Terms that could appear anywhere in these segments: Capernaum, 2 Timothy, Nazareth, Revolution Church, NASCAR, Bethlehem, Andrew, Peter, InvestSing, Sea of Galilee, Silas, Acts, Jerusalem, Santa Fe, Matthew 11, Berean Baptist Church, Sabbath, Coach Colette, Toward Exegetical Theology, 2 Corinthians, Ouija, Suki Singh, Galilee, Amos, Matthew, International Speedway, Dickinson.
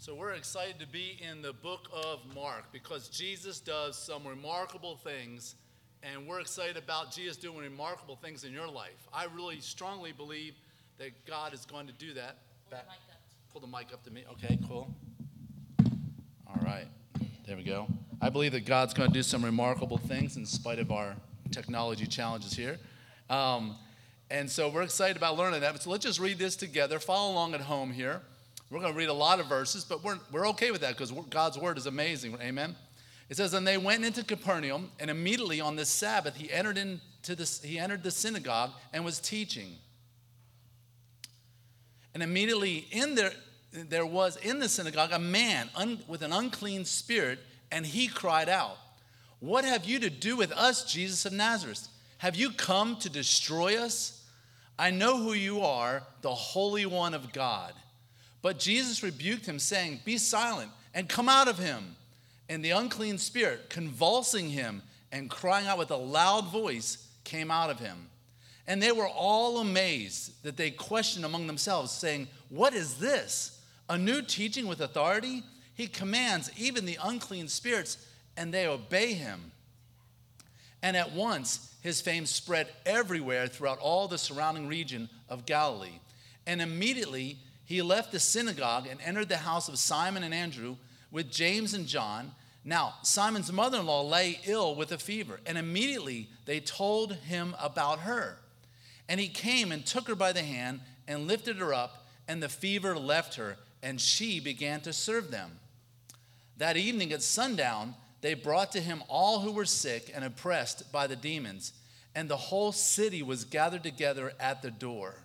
So we're excited to be in the book of Mark because Jesus does some remarkable things, and we're excited about Jesus doing remarkable things in your life. I really strongly believe that God is going to do that. Pull the mic up to me. Okay, cool. All right. There we go. I believe that God's going to do some remarkable things in spite of our technology challenges here. And so we're excited about learning that. So let's just read this together. Follow along at home here. We're going to read a lot of verses, but we're okay with that because God's word is amazing. Amen. It says, and they went into Capernaum, and immediately on the Sabbath he entered the synagogue and was teaching. And immediately there was in the synagogue a man with an unclean spirit, and he cried out, "What have you to do with us, Jesus of Nazareth? Have you come to destroy us? I know who you are, the Holy One of God." But Jesus rebuked him, saying, "Be silent, and come out of him." And the unclean spirit, convulsing him and crying out with a loud voice, came out of him. And they were all amazed that they questioned among themselves, saying, "What is this? A new teaching with authority? He commands even the unclean spirits, and they obey him." And at once his fame spread everywhere throughout all the surrounding region of Galilee. And immediately he left the synagogue and entered the house of Simon and Andrew with James and John. Now, Simon's mother-in-law lay ill with a fever, and immediately they told him about her. And he came and took her by the hand and lifted her up, and the fever left her, and she began to serve them. That evening at sundown, they brought to him all who were sick and oppressed by the demons, and the whole city was gathered together at the door.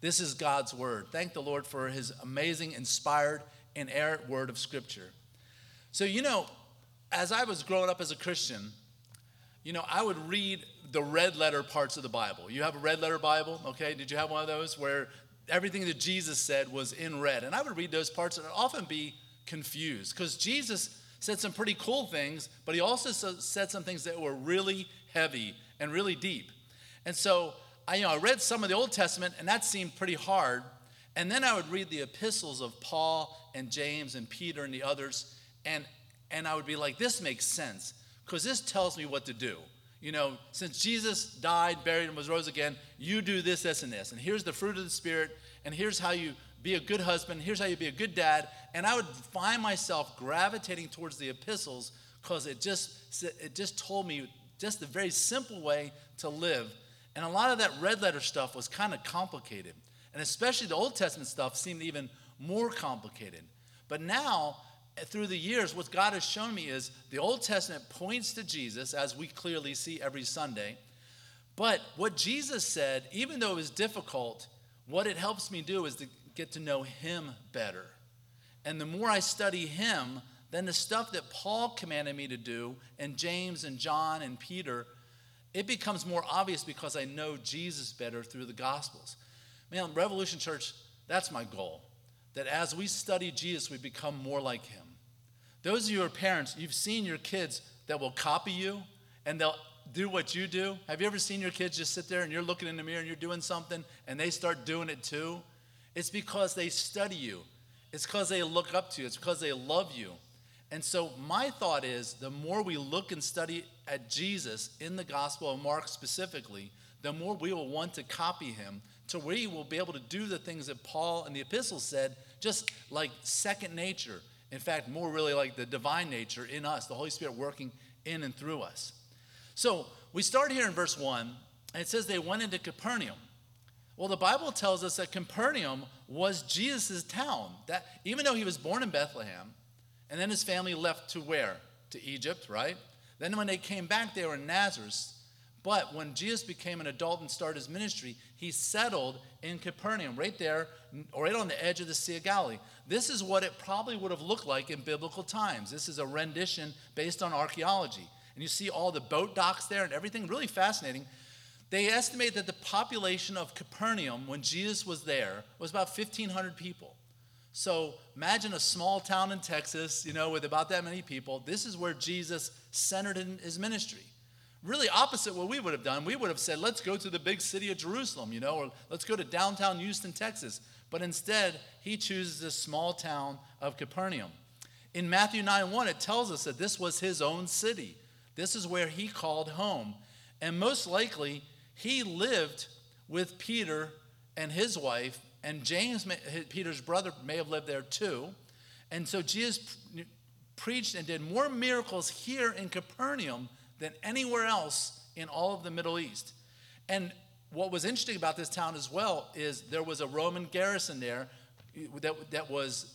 This is God's word. Thank the Lord for his amazing, inspired, inerrant word of Scripture. So, as I was growing up as a Christian, I would read the red letter parts of the Bible. You have a red letter Bible, okay? Did you have one of those where everything that Jesus said was in red? And I would read those parts and I'd often be confused because Jesus said some pretty cool things, but he also said some things that were really heavy and really deep. And so I read some of the Old Testament and that seemed pretty hard. And then I would read the epistles of Paul and James and Peter and the others, and I would be like, this makes sense, because this tells me what to do. Since Jesus died, buried, and was rose again, you do this, this, and this. And here's the fruit of the Spirit, and here's how you be a good husband, here's how you be a good dad. And I would find myself gravitating towards the epistles because it just told me just the very simple way to live. And a lot of that red letter stuff was kind of complicated. And especially the Old Testament stuff seemed even more complicated. But now, through the years, what God has shown me is the Old Testament points to Jesus, as we clearly see every Sunday. But what Jesus said, even though it was difficult, what it helps me do is to get to know him better. And the more I study him, then the stuff that Paul commanded me to do, and James and John and Peter, it becomes more obvious because I know Jesus better through the Gospels. Man, Revolution Church, that's my goal. That as we study Jesus, we become more like him. Those of you who are parents, you've seen your kids that will copy you and they'll do what you do. Have you ever seen your kids just sit there and you're looking in the mirror and you're doing something and they start doing it too? It's because they study you. It's because they look up to you. It's because they love you. And so my thought is the more we look and study at Jesus in the Gospel of Mark specifically, the more we will want to copy him to where we will be able to do the things that Paul and the epistles said, just like second nature. In fact, more really like the divine nature in us, the Holy Spirit working in and through us. So we start here in verse 1, and it says they went into Capernaum. Well, the Bible tells us that Capernaum was Jesus' town. That even though he was born in Bethlehem, and then his family left to where? To Egypt, right? Then when they came back, they were in Nazareth. But when Jesus became an adult and started his ministry, he settled in Capernaum, right there, right on the edge of the Sea of Galilee. This is what it probably would have looked like in biblical times. This is a rendition based on archaeology. And you see all the boat docks there and everything, really fascinating. They estimate that the population of Capernaum when Jesus was there was about 1,500 people. So imagine a small town in Texas, you know, with about that many people. This is where Jesus centered in his ministry. Really opposite what we would have done. We would have said, let's go to the big city of Jerusalem, you know, or let's go to downtown Houston, Texas. But instead, he chooses the small town of Capernaum. In Matthew 9:1, it tells us that this was his own city. This is where he called home. And most likely, he lived with Peter and his wife, and James, Peter's brother, may have lived there too. And so Jesus preached and did more miracles here in Capernaum than anywhere else in all of the Middle East. And what was interesting about this town as well is there was a Roman garrison there that was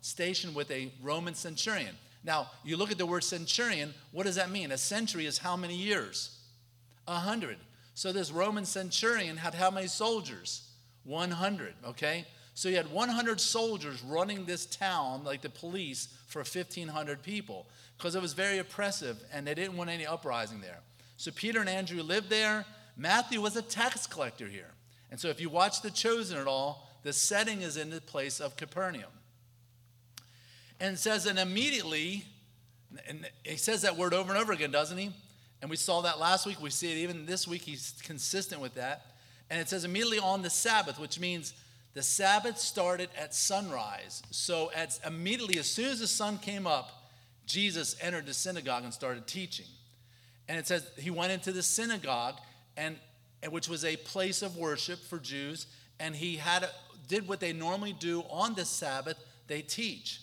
stationed with a Roman centurion. Now, you look at the word centurion, what does that mean? A century is how many years? 100. So this Roman centurion had how many soldiers? 100, okay? So you had 100 soldiers running this town, like the police, for 1,500 people because it was very oppressive and they didn't want any uprising there. So Peter and Andrew lived there. Matthew was a tax collector here. And so if you watch The Chosen at all, the setting is in the place of Capernaum. And it says, and immediately, and he says that word over and over again, doesn't he? And we saw that last week. We see it even this week. He's consistent with that. And it says immediately on the Sabbath, which means the Sabbath started at sunrise. So immediately, as soon as the sun came up, Jesus entered the synagogue and started teaching. And it says he went into the synagogue, and which was a place of worship for Jews, and he did what they normally do on the Sabbath, they teach.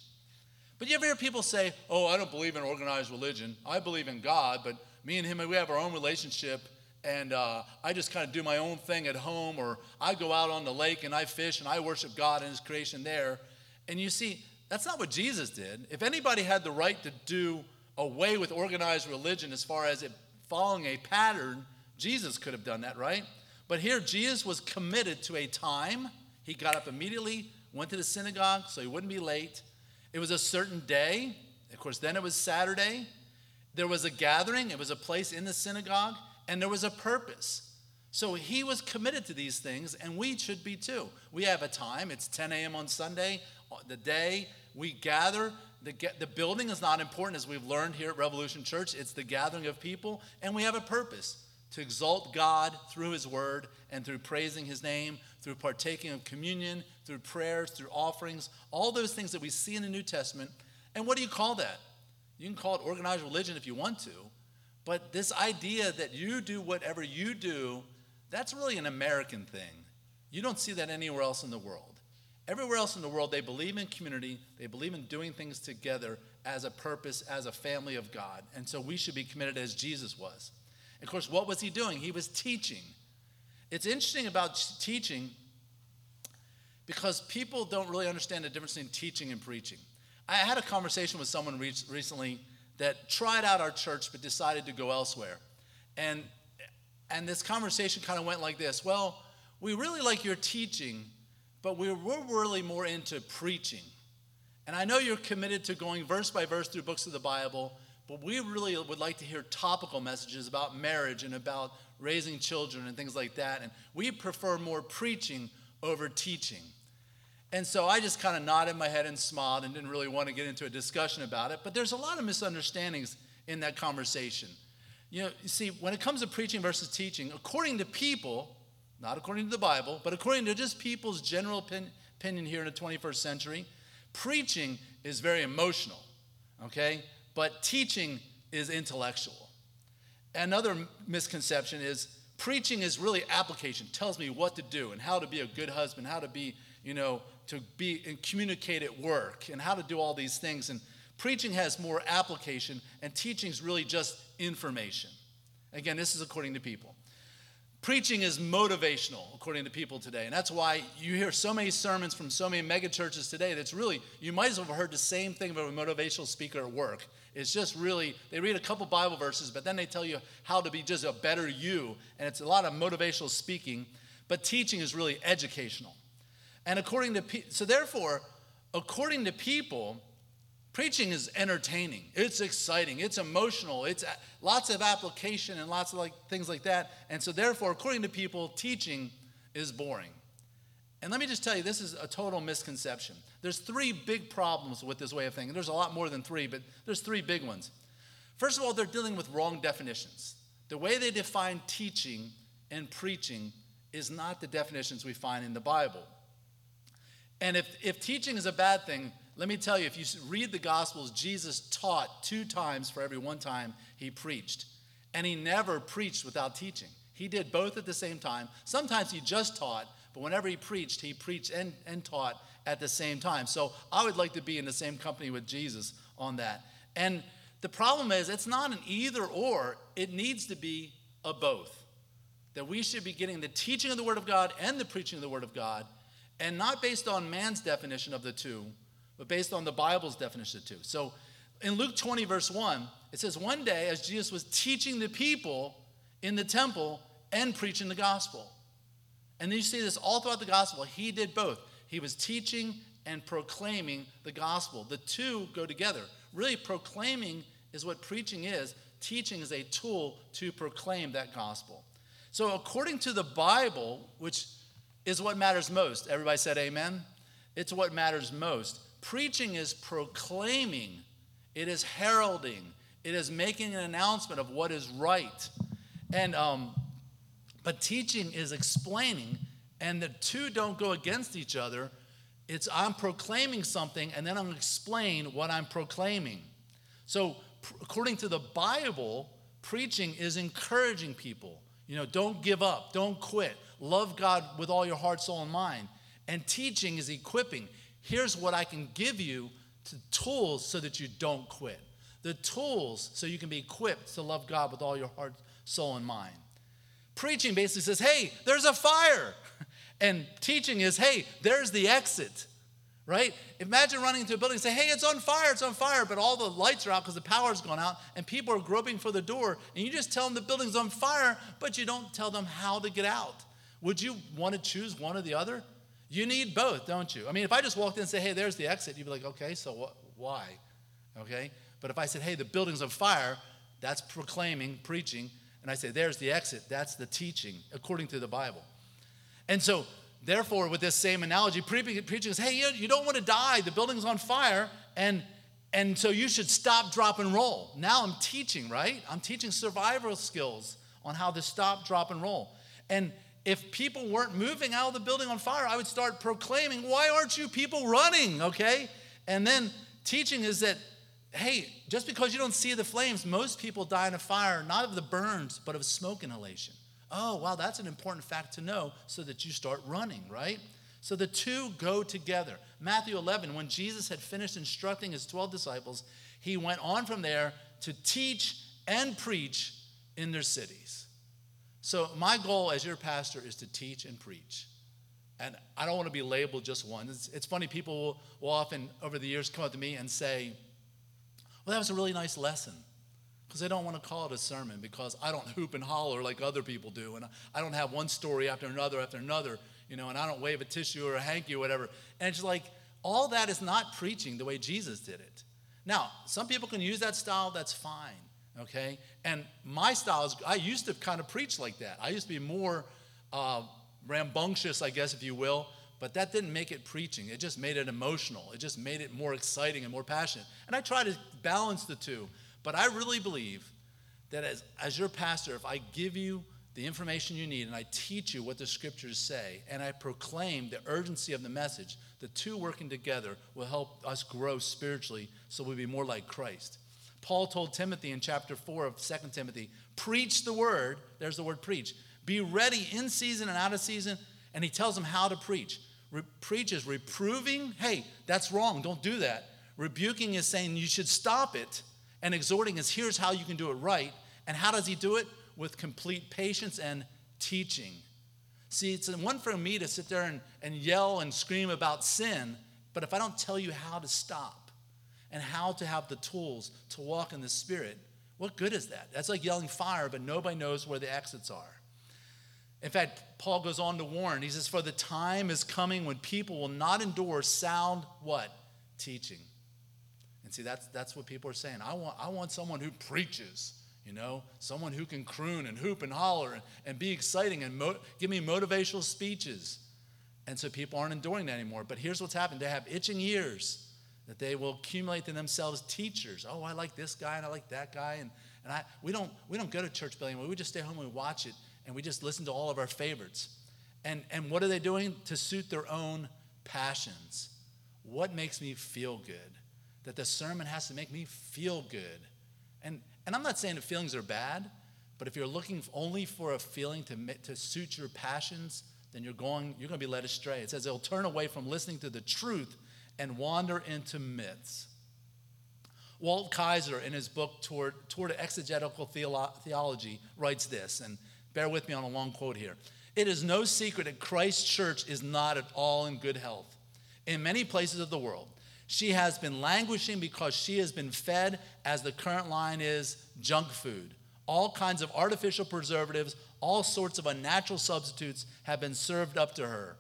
But you ever hear people say, oh, I don't believe in organized religion. I believe in God, but me and him, we have our own relationship. And I just kind of do my own thing at home, or I go out on the lake and I fish and I worship God and his creation there. And you see, that's not what Jesus did. If anybody had the right to do away with organized religion as far as it following a pattern, Jesus could have done that, right? But here Jesus was committed to a time. He got up immediately, went to the synagogue so he wouldn't be late. It was a certain day. Of course, then it was Saturday. There was a gathering. It was a place in the synagogue. And there was a purpose. So he was committed to these things, and we should be too. We have a time. It's 10 a.m. on Sunday, the day we gather. The building is not important, as we've learned here at Revolution Church. It's the gathering of people, and we have a purpose to exalt God through his word and through praising his name, through partaking of communion, through prayers, through offerings, all those things that we see in the New Testament. And what do you call that? You can call it organized religion if you want to. But this idea that you do whatever you do, that's really an American thing. You don't see that anywhere else in the world. Everywhere else in the world, they believe in community. They believe in doing things together as a purpose, as a family of God. And so we should be committed as Jesus was. Of course, what was he doing? He was teaching. It's interesting about teaching because people don't really understand the difference between teaching and preaching. I had a conversation with someone recently that tried out our church but decided to go elsewhere. And this conversation kind of went like this. Well, we really like your teaching, but we're really more into preaching. And I know you're committed to going verse by verse through books of the Bible, but we really would like to hear topical messages about marriage and about raising children and things like that. And we prefer more preaching over teaching. And so I just kind of nodded my head and smiled and didn't really want to get into a discussion about it. But there's a lot of misunderstandings in that conversation. You know, you see, when it comes to preaching versus teaching, according to people, not according to the Bible, but according to just people's general opinion here in the 21st century, preaching is very emotional, okay? But teaching is intellectual. Another misconception is preaching is really application. It tells me what to do and how to be a good husband, how to be, you know, to be and communicate at work and how to do all these things. And preaching has more application, and teaching is really just information. Again, this is according to people. Preaching is motivational, according to people today. And that's why you hear so many sermons from so many megachurches today that's really, you might as well have heard the same thing about a motivational speaker at work. It's just really, they read a couple Bible verses, but then they tell you how to be just a better you. And it's a lot of motivational speaking, but teaching is really educational. And according to, so therefore, according to people, preaching is entertaining, it's exciting, it's emotional, it's lots of application and lots of like things like that. And so therefore, according to people, teaching is boring. And let me just tell you, this is a total misconception. There's three big problems with this way of thinking. There's a lot more than three, but there's three big ones. First of all, they're dealing with wrong definitions. The way they define teaching and preaching is not the definitions we find in the Bible. And if teaching is a bad thing, let me tell you, if you read the Gospels, Jesus taught 2 times for every 1 time he preached. And he never preached without teaching. He did both at the same time. Sometimes he just taught, but whenever he preached and taught at the same time. So I would like to be in the same company with Jesus on that. And the problem is, it's not an either or. It needs to be a both. That we should be getting the teaching of the Word of God and the preaching of the Word of God, and not based on man's definition of the two, but based on the Bible's definition too. So in Luke 20, verse 1, it says, one day as Jesus was teaching the people in the temple and preaching the gospel. And then you see this all throughout the gospel. He did both. He was teaching and proclaiming the gospel. The two go together. Really, proclaiming is what preaching is. Teaching is a tool to proclaim that gospel. So according to the Bible, which is what matters most. Everybody said amen? It's what matters most. Preaching is proclaiming, it is heralding, it is making an announcement of what is right. And but teaching is explaining, and the two don't go against each other. It's I'm proclaiming something, and then I'm going to explain what I'm proclaiming. So according to the Bible, preaching is encouraging people. You know, don't give up, don't quit. Love God with all your heart, soul, and mind. And teaching is equipping. Here's what I can give you, the tools so that you don't quit. The tools so you can be equipped to love God with all your heart, soul, and mind. Preaching basically says, hey, there's a fire. And teaching is, hey, there's the exit, right? Imagine running into a building and say, hey, it's on fire, but all the lights are out because the power's gone out and people are groping for the door, and you just tell them the building's on fire, but you don't tell them how to get out. Would you want to choose one or the other? You need both, don't you? I mean, if I just walked in and said, hey, there's the exit, you'd be like, okay, so why? Okay? But if I said, hey, the building's on fire, that's proclaiming, preaching. And I say, there's the exit. That's the teaching, according to the Bible. And so, therefore, with this same analogy, preaching is, hey, you don't want to die. The building's on fire. And so you should stop, drop, and roll. Now I'm teaching, right? I'm teaching survival skills on how to stop, drop, and roll. And if people weren't moving out of the building on fire, I would start proclaiming, why aren't you people running, okay? And then teaching is that, hey, just because you don't see the flames, most people die in a fire, not of the burns, but of smoke inhalation. Oh, wow, that's an important fact to know so that you start running, right? So the two go together. Matthew 11, when Jesus had finished instructing his 12 disciples, he went on from there to teach and preach in their cities. So my goal as your pastor is to teach and preach. And I don't want to be labeled just one. It's funny, people will often over the years come up to me and say, well, that was a really nice lesson. Because they don't want to call it a sermon because I don't hoop and holler like other people do. And I don't have one story after another, you know, and I don't wave a tissue or a hanky or whatever. And it's like, all that is not preaching the way Jesus did it. Now, some people can use that style, that's fine. Okay, and my style is, I used to kind of preach like that. I used to be more rambunctious, I guess, if you will, But that didn't make it preaching. It just made it emotional. It just made it more exciting and more passionate. And I try to balance the two. But I really believe that as your pastor, if I give you the information you need and I teach you what the scriptures say and I proclaim the urgency of the message, the two working together will help us grow spiritually so we'll be more like Christ. Paul told Timothy in chapter 4 of 2 Timothy, preach the word. There's the word preach. Be ready in season and out of season. And he tells them how to preach. Preach is reproving. Hey, that's wrong. Don't do that. Rebuking is saying you should stop it. And exhorting is here's how you can do it right. And how does he do it? With complete patience and teaching. See, it's one for me to sit there and yell and scream about sin. But if I don't tell you how to stop and how to have the tools to walk in the Spirit, what good is that? That's like yelling fire, but nobody knows where the exits are. In fact, Paul goes on to warn. He says, for the time is coming when people will not endure sound, what? Teaching. And see, that's what people are saying. I want someone who preaches, you know, someone who can croon and hoop and holler and be exciting and give me motivational speeches. And so people aren't enduring that anymore. But here's what's happened. They have itching ears that they will accumulate to themselves teachers. Oh, I like this guy and I like that guy. And we don't go to church building. We just stay home and we watch it. And we just listen to all of our favorites. And what are they doing? To suit their own passions. What makes me feel good? That the sermon has to make me feel good. And I'm not saying that feelings are bad, but if you're looking only for a feeling to suit your passions, then you're going to be led astray. It says they'll turn away from listening to the truth and wander into myths. Walt Kaiser, in his book Toward Exegetical Theology, writes this, and bear with me on a long quote here. It is no secret that Christ's church is not at all in good health. In many places of the world, she has been languishing because she has been fed, as the current line is, junk food. All kinds of artificial preservatives, all sorts of unnatural substitutes have been served up to her.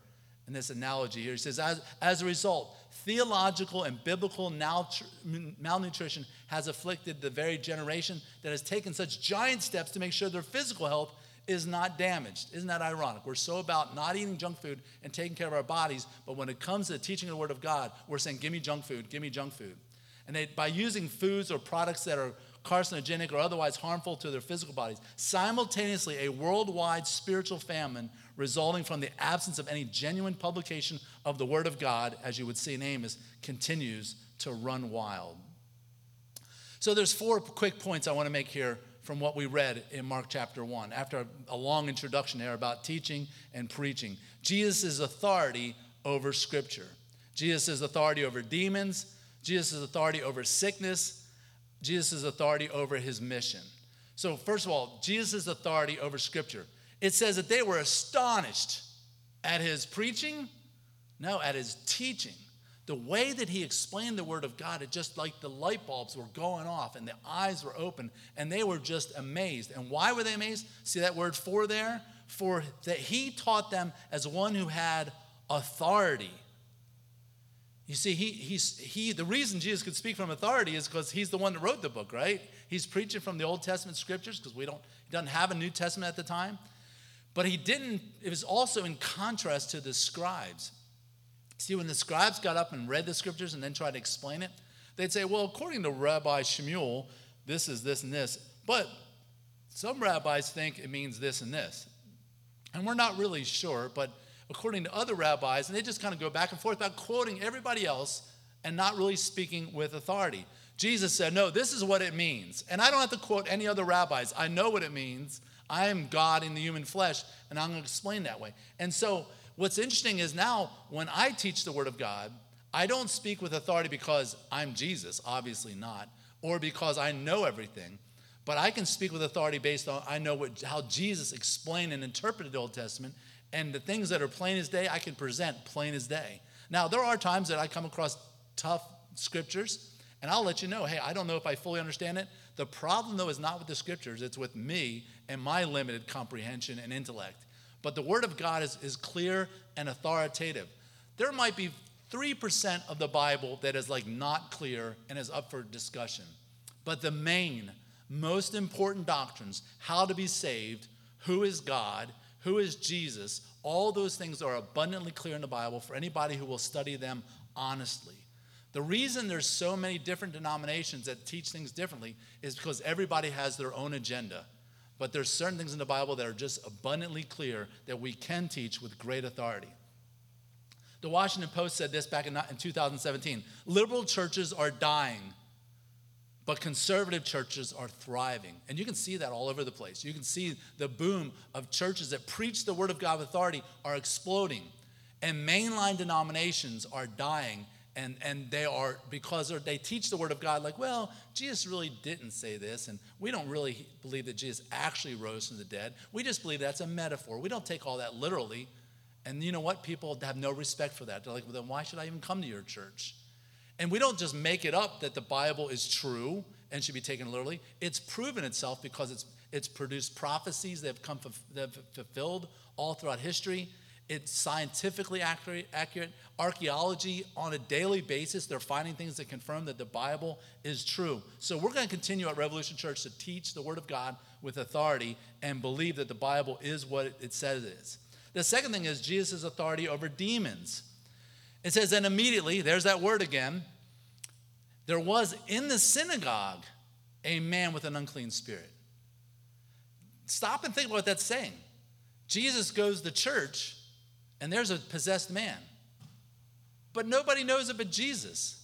In this analogy here, he says, as a result, theological and biblical malnutrition has afflicted the very generation that has taken such giant steps to make sure their physical health is not damaged. Isn't that ironic? We're so about not eating junk food and taking care of our bodies, but when it comes to the teaching of the Word of God, we're saying, give me junk food, give me junk food. And by using foods or products that are carcinogenic or otherwise harmful to their physical bodies, simultaneously a worldwide spiritual famine resulting from the absence of any genuine publication of the Word of God, as you would see in Amos, continues to run wild. So there's four quick points I want to make here from what we read in Mark chapter 1, after a long introduction there about teaching and preaching. Jesus' authority over Scripture. Jesus' authority over demons. Jesus' authority over sickness. Jesus' authority over his mission. So first of all, Jesus' authority over Scripture. It says that they were astonished at his preaching. No, at his teaching. The way that he explained the Word of God, it just like the light bulbs were going off and the eyes were open and they were just amazed. And why were they amazed? See that word for there? For that he taught them as one who had authority. You see, the reason Jesus could speak from authority is because he's the one that wrote the book, right? He's preaching from the Old Testament scriptures because he doesn't have a New Testament at the time. But it was also in contrast to the scribes. See, when the scribes got up and read the scriptures and then tried to explain it, they'd say, well, according to Rabbi Shmuel, this is this and this. But some rabbis think it means this and this. And we're not really sure, but according to other rabbis, and they just kind of go back and forth about quoting everybody else and not really speaking with authority. Jesus said, no, this is what it means. And I don't have to quote any other rabbis. I know what it means. I am God in the human flesh, and I'm going to explain that way. And so what's interesting is now when I teach the Word of God, I don't speak with authority because I'm Jesus, obviously not, or because I know everything, but I can speak with authority based on I know how Jesus explained and interpreted the Old Testament, and the things that are plain as day, I can present plain as day. Now, there are times that I come across tough scriptures, and I'll let you know, hey, I don't know if I fully understand it. The problem, though, is not with the scriptures. It's with me and my limited comprehension and intellect. But the Word of God is clear and authoritative. There might be 3% of the Bible that is like not clear and is up for discussion. But the most important doctrines, how to be saved, who is God, who is Jesus, all those things are abundantly clear in the Bible for anybody who will study them honestly. The reason there's so many different denominations that teach things differently is because everybody has their own agenda. But there's certain things in the Bible that are just abundantly clear that we can teach with great authority. The Washington Post said this back in 2017. Liberal churches are dying, but conservative churches are thriving. And you can see that all over the place. You can see the boom of churches that preach the word of God with authority are exploding. And mainline denominations are dying. And they are, because they teach the word of God like, well, Jesus really didn't say this, and we don't really believe that Jesus actually rose from the dead. We just believe that's a metaphor. We don't take all that literally. And you know what? People have no respect for that. They're like, well, then why should I even come to your church? And we don't just make it up that the Bible is true and should be taken literally. It's proven itself because it's produced prophecies that have fulfilled all throughout history. It's scientifically accurate. Archaeology, on a daily basis, they're finding things that confirm that the Bible is true. So we're going to continue at Revolution Church to teach the Word of God with authority and believe that the Bible is what it says it is. The second thing is Jesus' authority over demons. It says, and immediately, there's that word again, there was in the synagogue a man with an unclean spirit. Stop and think about what that's saying. Jesus goes to church, and there's a possessed man. But nobody knows it but Jesus.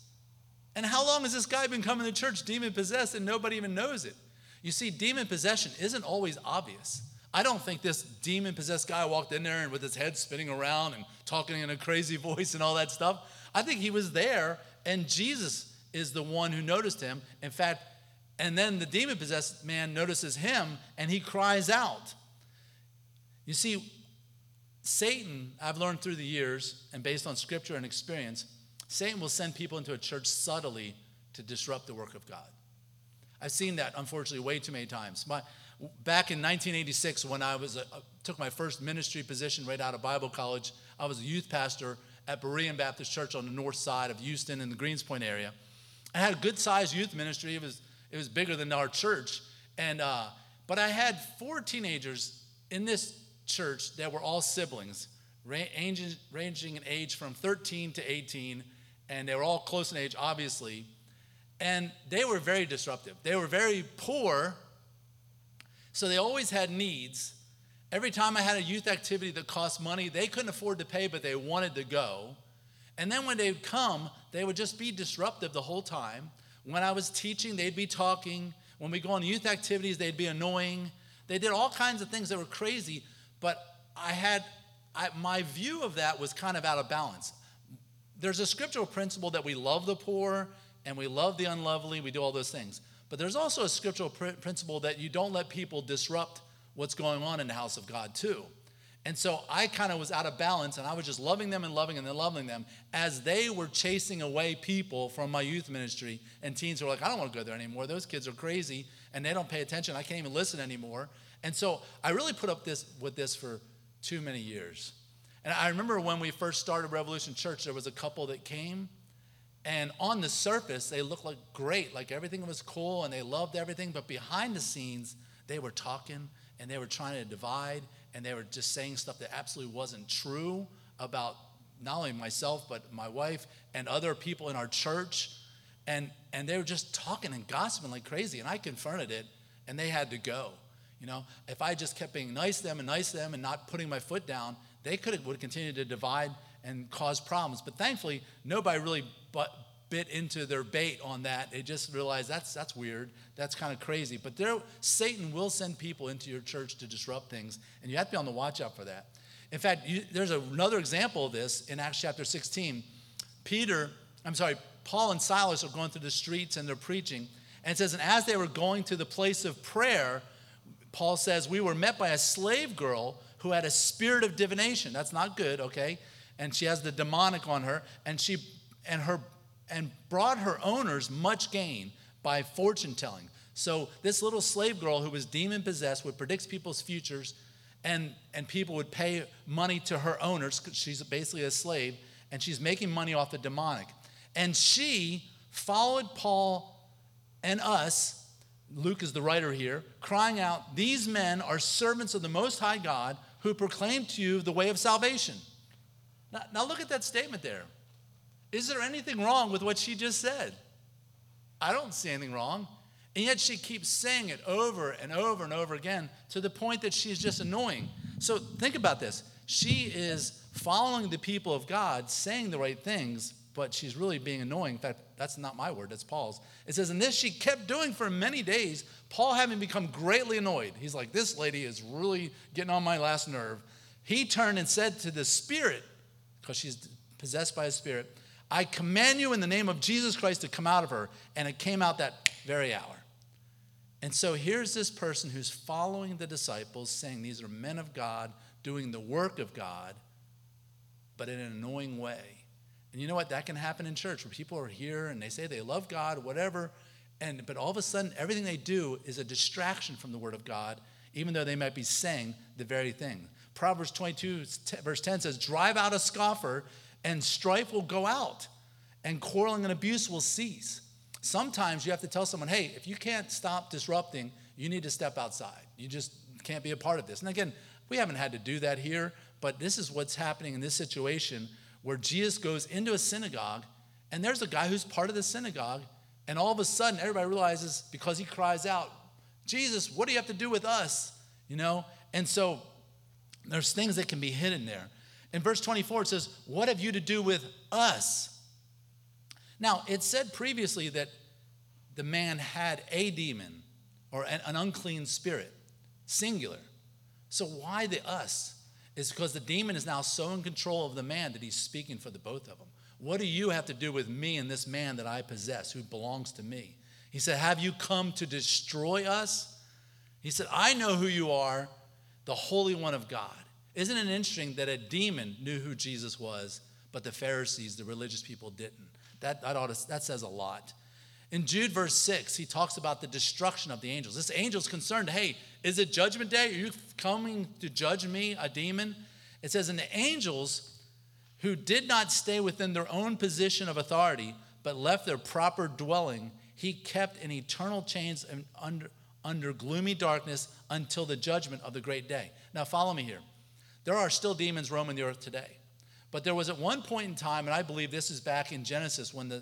And how long has this guy been coming to church demon-possessed and nobody even knows it? You see, demon possession isn't always obvious. I don't think this demon-possessed guy walked in there and with his head spinning around and talking in a crazy voice and all that stuff. I think he was there, and Jesus is the one who noticed him. In fact, and then the demon-possessed man notices him, and he cries out. You see, Satan, I've learned through the years, and based on scripture and experience, Satan will send people into a church subtly to disrupt the work of God. I've seen that, unfortunately, way too many times. Back in 1986, when I took my first ministry position right out of Bible college, I was a youth pastor at Berean Baptist Church on the north side of Houston in the Greenspoint area. I had a good-sized youth ministry. It was bigger than our church. But I had 4 teenagers in this church that were all siblings, ranging in age from 13 to 18, and they were all close in age, obviously, and they were very disruptive. They were very poor, so they always had needs. Every time I had a youth activity that cost money, they couldn't afford to pay, but they wanted to go. And then when they'd come, they would just be disruptive the whole time. When I was teaching, they'd be talking. When we go on youth activities, they'd be annoying. They did all kinds of things that were crazy. But my view of that was kind of out of balance. There's a scriptural principle that we love the poor and we love the unlovely. We do all those things. But there's also a scriptural principle that you don't let people disrupt what's going on in the house of God too. And so I kind of was out of balance, and I was just loving them and loving and then loving them as they were chasing away people from my youth ministry and teens who were like, I don't want to go there anymore. Those kids are crazy and they don't pay attention. I can't even listen anymore. And so I really put up with this for too many years. And I remember when we first started Revolution Church, there was a couple that came, and on the surface, they looked like great, like everything was cool, and they loved everything, but behind the scenes, they were talking, and they were trying to divide, and they were just saying stuff that absolutely wasn't true about not only myself, but my wife and other people in our church, and they were just talking and gossiping like crazy, and I confronted it, and they had to go. You know, if I just kept being nice to them and not putting my foot down, they would continue to divide and cause problems. But thankfully, nobody really bit into their bait on that. They just realized that's weird. That's kind of crazy. But Satan will send people into your church to disrupt things, and you have to be on the watch out for that. In fact, there's another example of this in Acts chapter 16. Paul and Silas are going through the streets and they're preaching. And it says, and as they were going to the place of prayer, Paul says, we were met by a slave girl who had a spirit of divination. That's not good, okay? And she has the demonic on her, and brought her owners much gain by fortune telling. So this little slave girl who was demon possessed would predict people's futures, and people would pay money to her owners, because she's basically a slave, and she's making money off the demonic. And she followed Paul and us, Luke is the writer here, crying out, these men are servants of the Most High God who proclaimed to you the way of salvation. Now look at that statement there. Is there anything wrong with what she just said? I don't see anything wrong. And yet she keeps saying it over and over and over again to the point that she's just annoying. So think about this. She is following the people of God, saying the right things, but she's really being annoying. In fact, that's not my word, that's Paul's. It says, and this she kept doing for many days, Paul having become greatly annoyed. He's like, this lady is really getting on my last nerve. He turned and said to the spirit, because she's possessed by a spirit, I command you in the name of Jesus Christ to come out of her. And it came out that very hour. And so here's this person who's following the disciples, saying these are men of God, doing the work of God, but in an annoying way. And you know what? That can happen in church, where people are here and they say they love God, whatever, but all of a sudden everything they do is a distraction from the word of God, even though they might be saying the very thing. Proverbs 22, verse 10 says, drive out a scoffer, and strife will go out, and quarreling and abuse will cease. Sometimes you have to tell someone, hey, if you can't stop disrupting, you need to step outside. You just can't be a part of this. And again, we haven't had to do that here, but this is what's happening in this situation where Jesus goes into a synagogue, and there's a guy who's part of the synagogue, and all of a sudden everybody realizes, because he cries out, Jesus, what do you have to do with us? You know, and so there's things that can be hidden there. In verse 24, it says, what have you to do with us? Now, it said previously that the man had a demon or an unclean spirit, singular. So why the us? It's because the demon is now so in control of the man that he's speaking for the both of them. What do you have to do with me and this man that I possess who belongs to me? He said, have you come to destroy us? He said, I know who you are, the Holy One of God. Isn't it interesting that a demon knew who Jesus was, but the Pharisees, the religious people, didn't? That says a lot. In Jude verse 6, he talks about the destruction of the angels. This angel's concerned, hey, is it judgment day? Are you coming to judge me, a demon? It says, and the angels who did not stay within their own position of authority, but left their proper dwelling, he kept in eternal chains and under gloomy darkness until the judgment of the great day. Now follow me here. There are still demons roaming the earth today. But there was at one point in time, and I believe this is back in Genesis, when the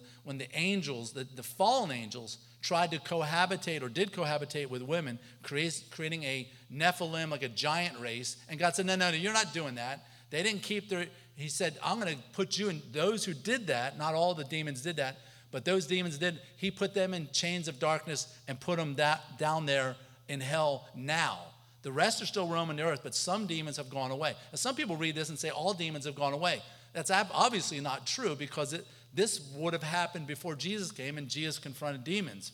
angels, the fallen angels, tried to cohabitate or did cohabitate with women, creating a Nephilim, like a giant race. And God said, no, you're not doing that. They didn't keep their, he said, I'm going to put you in, those who did that, not all the demons did that, but those demons did, he put them in chains of darkness and put them down there in hell now. The rest are still roaming the earth, but some demons have gone away. Now, some people read this and say all demons have gone away. That's obviously not true, because this would have happened before Jesus came and Jesus confronted demons.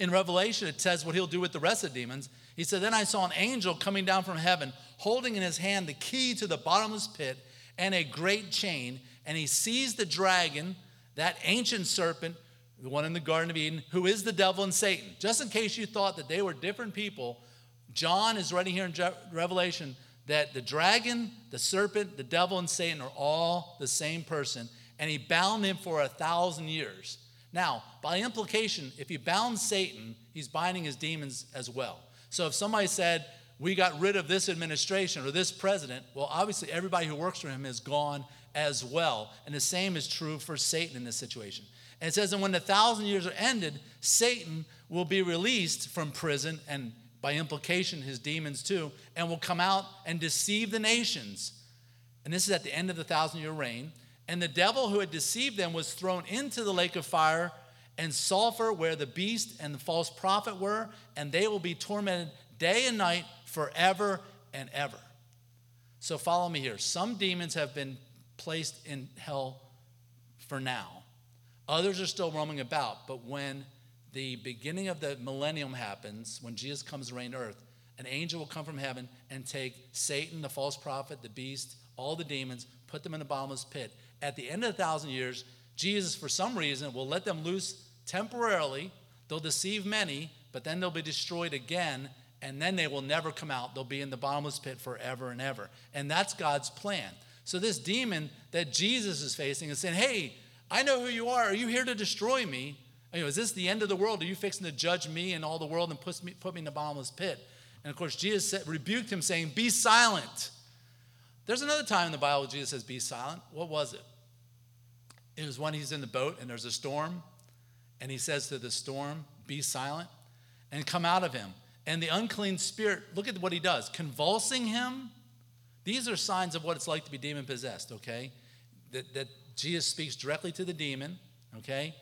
In Revelation, it says what he'll do with the rest of the demons. He said, then I saw an angel coming down from heaven, holding in his hand the key to the bottomless pit and a great chain, and he seized the dragon, that ancient serpent, the one in the Garden of Eden, who is the devil and Satan. Just in case you thought that they were different people, John is writing here in Revelation that the dragon, the serpent, the devil, and Satan are all the same person, and he bound him for 1,000 years. Now, by implication, if he bound Satan, he's binding his demons as well. So if somebody said, we got rid of this administration or this president, well, obviously everybody who works for him is gone as well, and the same is true for Satan in this situation. And it says, and when the 1,000 years are ended, Satan will be released from prison, and by implication, his demons too, and will come out and deceive the nations. And this is at the end of the 1,000-year reign. And the devil who had deceived them was thrown into the lake of fire and sulfur, where the beast and the false prophet were, and they will be tormented day and night forever and ever. So follow me here. Some demons have been placed in hell for now. Others are still roaming about, but when the beginning of the millennium happens, when Jesus comes to reign earth, an angel will come from heaven and take Satan, the false prophet, the beast, all the demons, put them in the bottomless pit. At the end of the 1,000 years, Jesus, for some reason, will let them loose temporarily. They'll deceive many, but then they'll be destroyed again, and then they will never come out. They'll be in the bottomless pit forever and ever. And that's God's plan. So this demon that Jesus is facing is saying, hey, I know who you are. Are you here to destroy me? Is this the end of the world? Are you fixing to judge me and all the world and put me in the bottomless pit? And of course, Jesus rebuked him, saying, "Be silent." There's another time in the Bible Jesus says, "Be silent." What was it? It was when he's in the boat and there's a storm, and he says to the storm, "Be silent," and come out of him. And the unclean spirit, look at what he does, convulsing him. These are signs of what it's like to be demon-possessed, okay? That Jesus speaks directly to the demon, okay?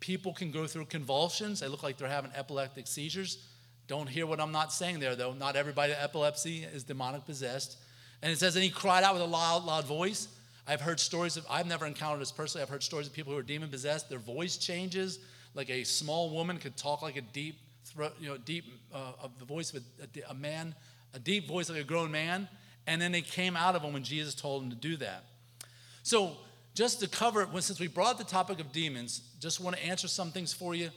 People can go through convulsions. They look like they're having epileptic seizures. Don't hear what I'm not saying there, though. Not everybody with epilepsy is demonic-possessed. And it says, and he cried out with a loud voice. I've heard stories of, I've never encountered this personally. I've heard stories of people who are demon-possessed. Their voice changes. Like a small woman could talk like a deep throat, the voice of a man, a deep voice like a grown man. And then they came out of him when Jesus told him to do that. So just to cover it, since we brought the topic of demons, just want to answer some things for you.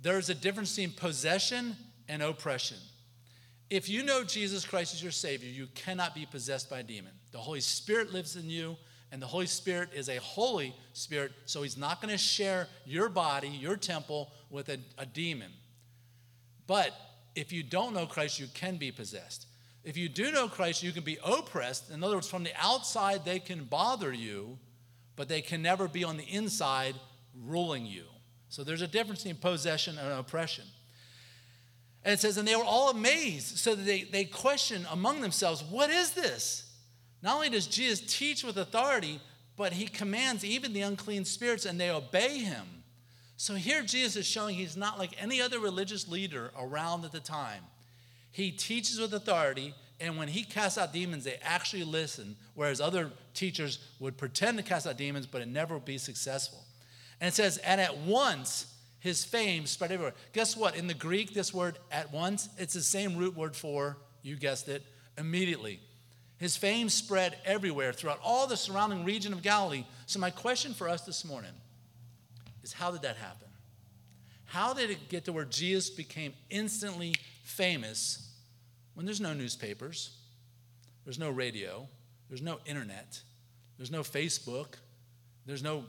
There's a difference between possession and oppression. If you know Jesus Christ as your Savior, you cannot be possessed by a demon. The Holy Spirit lives in you. And the Holy Spirit is a holy spirit, so he's not going to share your body, your temple, with a demon. But if you don't know Christ, you can be possessed. If you do know Christ, you can be oppressed. In other words, from the outside, they can bother you, but they can never be on the inside ruling you. So there's a difference in possession and oppression. And it says, and they were all amazed, so that they questioned among themselves, what is this? Not only does Jesus teach with authority, but he commands even the unclean spirits, and they obey him. So here Jesus is showing he's not like any other religious leader around at the time. He teaches with authority, and when he casts out demons, they actually listen, whereas other teachers would pretend to cast out demons, but it never would be successful. And it says, and at once his fame spread everywhere. Guess what? In the Greek, this word at once, it's the same root word for, you guessed it, immediately. His fame spread everywhere throughout all the surrounding region of Galilee. So my question for us this morning is, how did that happen? How did it get to where Jesus became instantly famous when there's no newspapers, there's no radio, there's no internet, there's no Facebook, there's no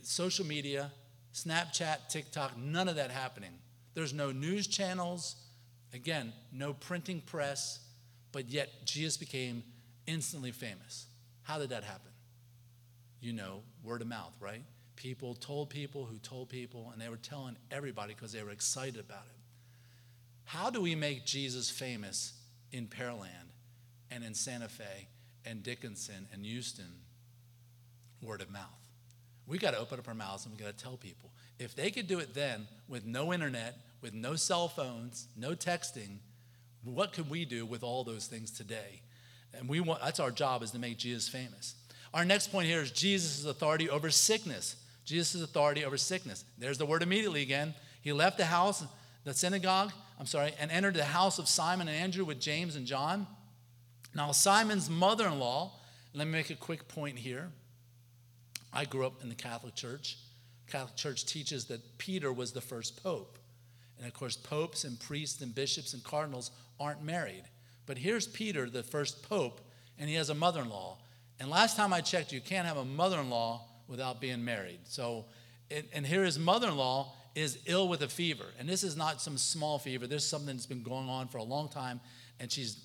social media, Snapchat, TikTok, none of that happening. There's no news channels, again, no printing press, but yet Jesus became instantly famous. How did that happen? You know, word of mouth, right? People told people who told people, and they were telling everybody because they were excited about it. How do we make Jesus famous in Pearland and in Santa Fe and Dickinson and Houston? Word of mouth. We got to open up our mouths and we got to tell people. If they could do it then with no internet, with no cell phones, no texting, what could we do with all those things today? And that's our job, is to make Jesus famous. Our next point here is Jesus' authority over sickness. Jesus' authority over sickness. There's the word immediately again. He left the synagogue, and entered the house of Simon and Andrew with James and John. Now Simon's mother-in-law, let me make a quick point here. I grew up in the Catholic Church. The Catholic Church teaches that Peter was the first pope. And of course, popes and priests and bishops and cardinals aren't married. But here's Peter, the first pope, and he has a mother-in-law. And last time I checked, you can't have a mother-in-law without being married. So, and here his mother-in-law is ill with a fever. And this is not some small fever. There's something that's been going on for a long time, and she's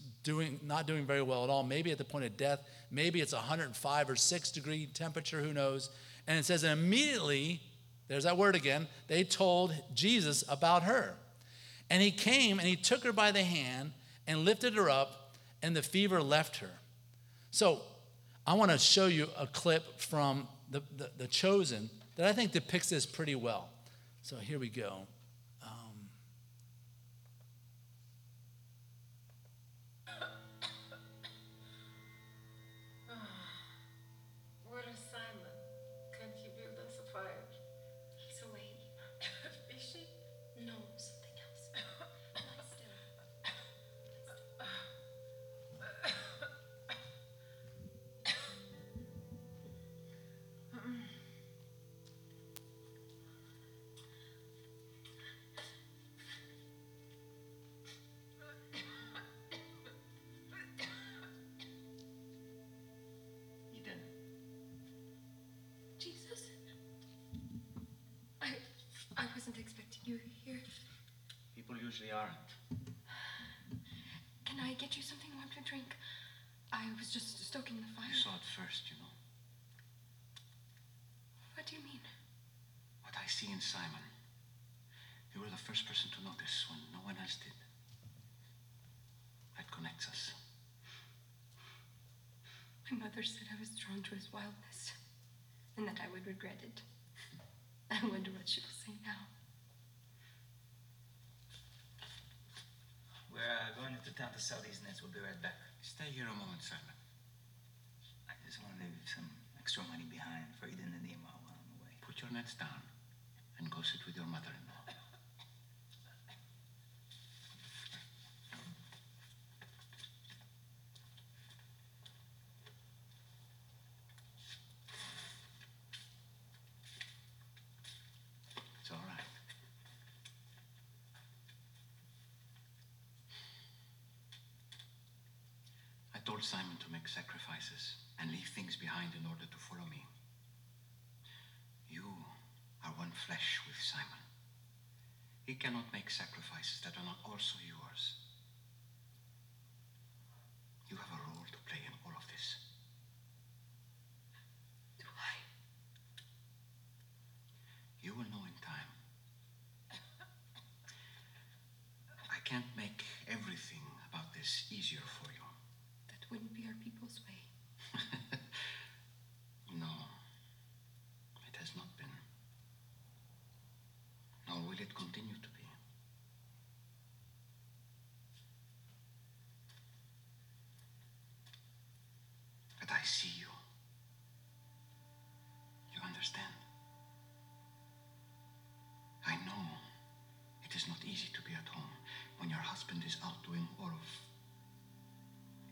not doing very well at all, maybe at the point of death. Maybe it's 105 or 6-degree temperature, who knows. And it says, and immediately, there's that word again, they told Jesus about her. And he came, and he took her by the hand, and lifted her up, and the fever left her. So I want to show you a clip from the Chosen that I think depicts this pretty well. So here we go. I wasn't expecting you here. People usually aren't. I get you something warm to drink? I was just stoking the fire. You saw it first, you know. What do you mean? What I see in Simon. You were the first person to notice when no one else did. That connects us. My mother said I was drawn to his wildness and that I would regret it. I wonder what she will say now. We're going into town to sell these nets. We'll be right back. Stay here a moment, Simon. I just want to leave some extra money behind for Eden and Emma while I'm away. Put your nets down and go sit with your mother-in-law. Simon to make sacrifices and leave things behind in order to follow me. You are one flesh with Simon. He cannot make sacrifices that are not also yours. You have a role to play in all of this. Do I? You will know in time. I can't make everything about this easier for you. Wouldn't be our people's way. No, it has not been. Nor will it continue to be. But I see you. You understand? I know it is not easy to be at home when your husband is out doing all of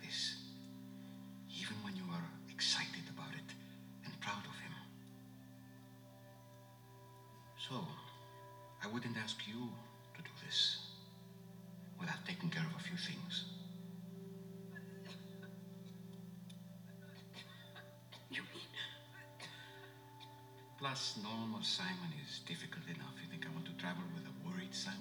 this. Even when you are excited about it and proud of him. So, I wouldn't ask you to do this without taking care of a few things. You mean? Plus, normal Simon is difficult enough. You think I want to travel with a worried Simon?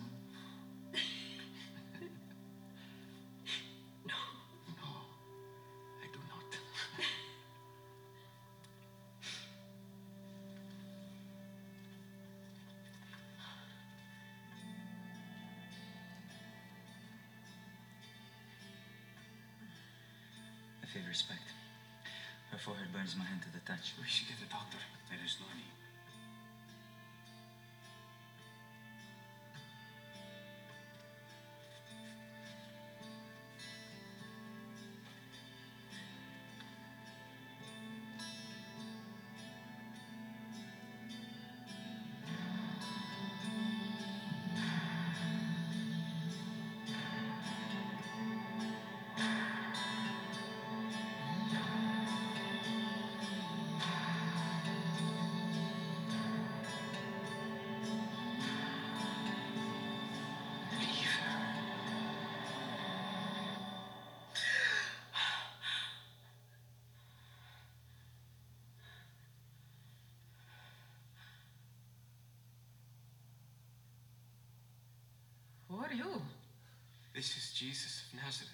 Respect. Her forehead burns my hand to the touch. We should get a doctor. There is no need. Who are you? This is Jesus of Nazareth.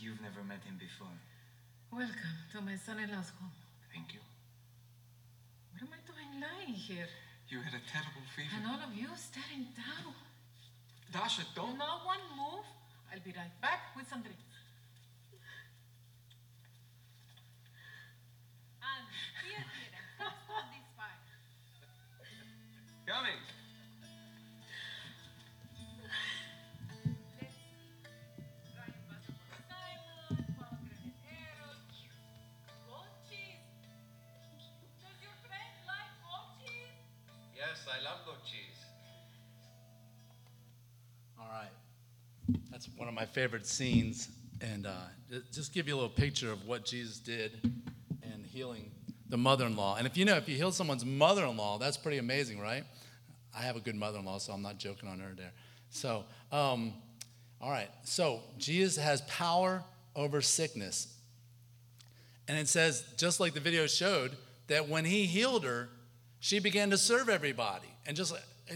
You've never met him before. Welcome to my son-in-law's home. Thank you. What am I doing lying here? You had a terrible fever. And all of you staring down. Dasha, don't. Not one move. I'll be right back with some drinks. And here, just on this fire. Coming. I love goat cheese. All right. That's one of my favorite scenes. And just give you a little picture of what Jesus did in healing the mother-in-law. And if you heal someone's mother-in-law, that's pretty amazing, right? I have a good mother-in-law, so I'm not joking on her there. So, all right. So Jesus has power over sickness. And it says, just like the video showed, that when he healed her, she began to serve everybody. And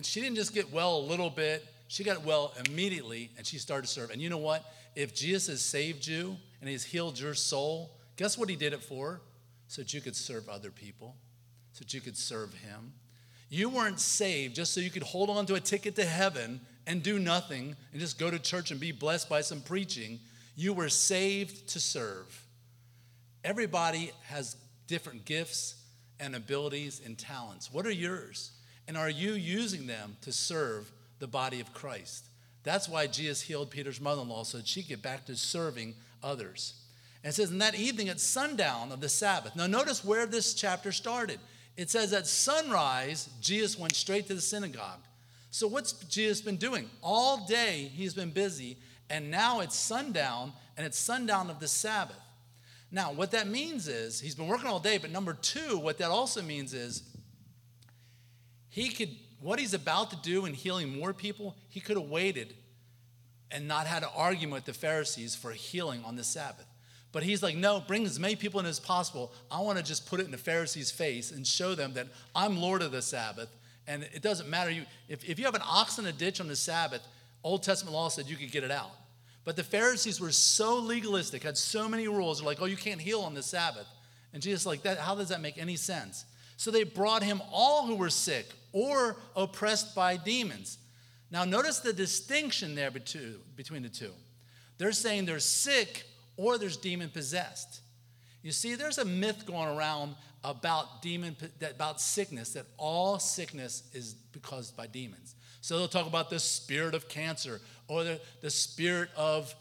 she didn't just get well a little bit. She got well immediately, and she started to serve. And you know what? If Jesus has saved you and he's healed your soul, guess what he did it for? So that you could serve other people, so that you could serve him. You weren't saved just so you could hold on to a ticket to heaven and do nothing and just go to church and be blessed by some preaching. You were saved to serve. Everybody has different gifts and abilities and talents. What are yours? And are you using them to serve the body of Christ? That's why Jesus healed Peter's mother-in-law, so that she could get back to serving others. And it says, and that evening at sundown of the Sabbath. Now notice where this chapter started. It says at sunrise, Jesus went straight to the synagogue. So what's Jesus been doing? All day he's been busy, and now it's sundown, and it's sundown of the Sabbath. Now, what that means is he's been working all day, but number two, what that also means is what he's about to do in healing more people, he could have waited and not had an argument with the Pharisees for healing on the Sabbath. But he's like, no, bring as many people in as possible. I want to just put it in the Pharisees' face and show them that I'm Lord of the Sabbath. And it doesn't matter. If you have an ox in a ditch on the Sabbath, Old Testament law said you could get it out. But the Pharisees were so legalistic, had so many rules. They're like, oh, you can't heal on the Sabbath. And Jesus like, that, how does that make any sense? So they brought him all who were sick or oppressed by demons. Now notice the distinction there between the two. They're saying they're sick or there's demon-possessed. You see, there's a myth going around about sickness, that all sickness is caused by demons. So they'll talk about the spirit of cancer, or the spirit of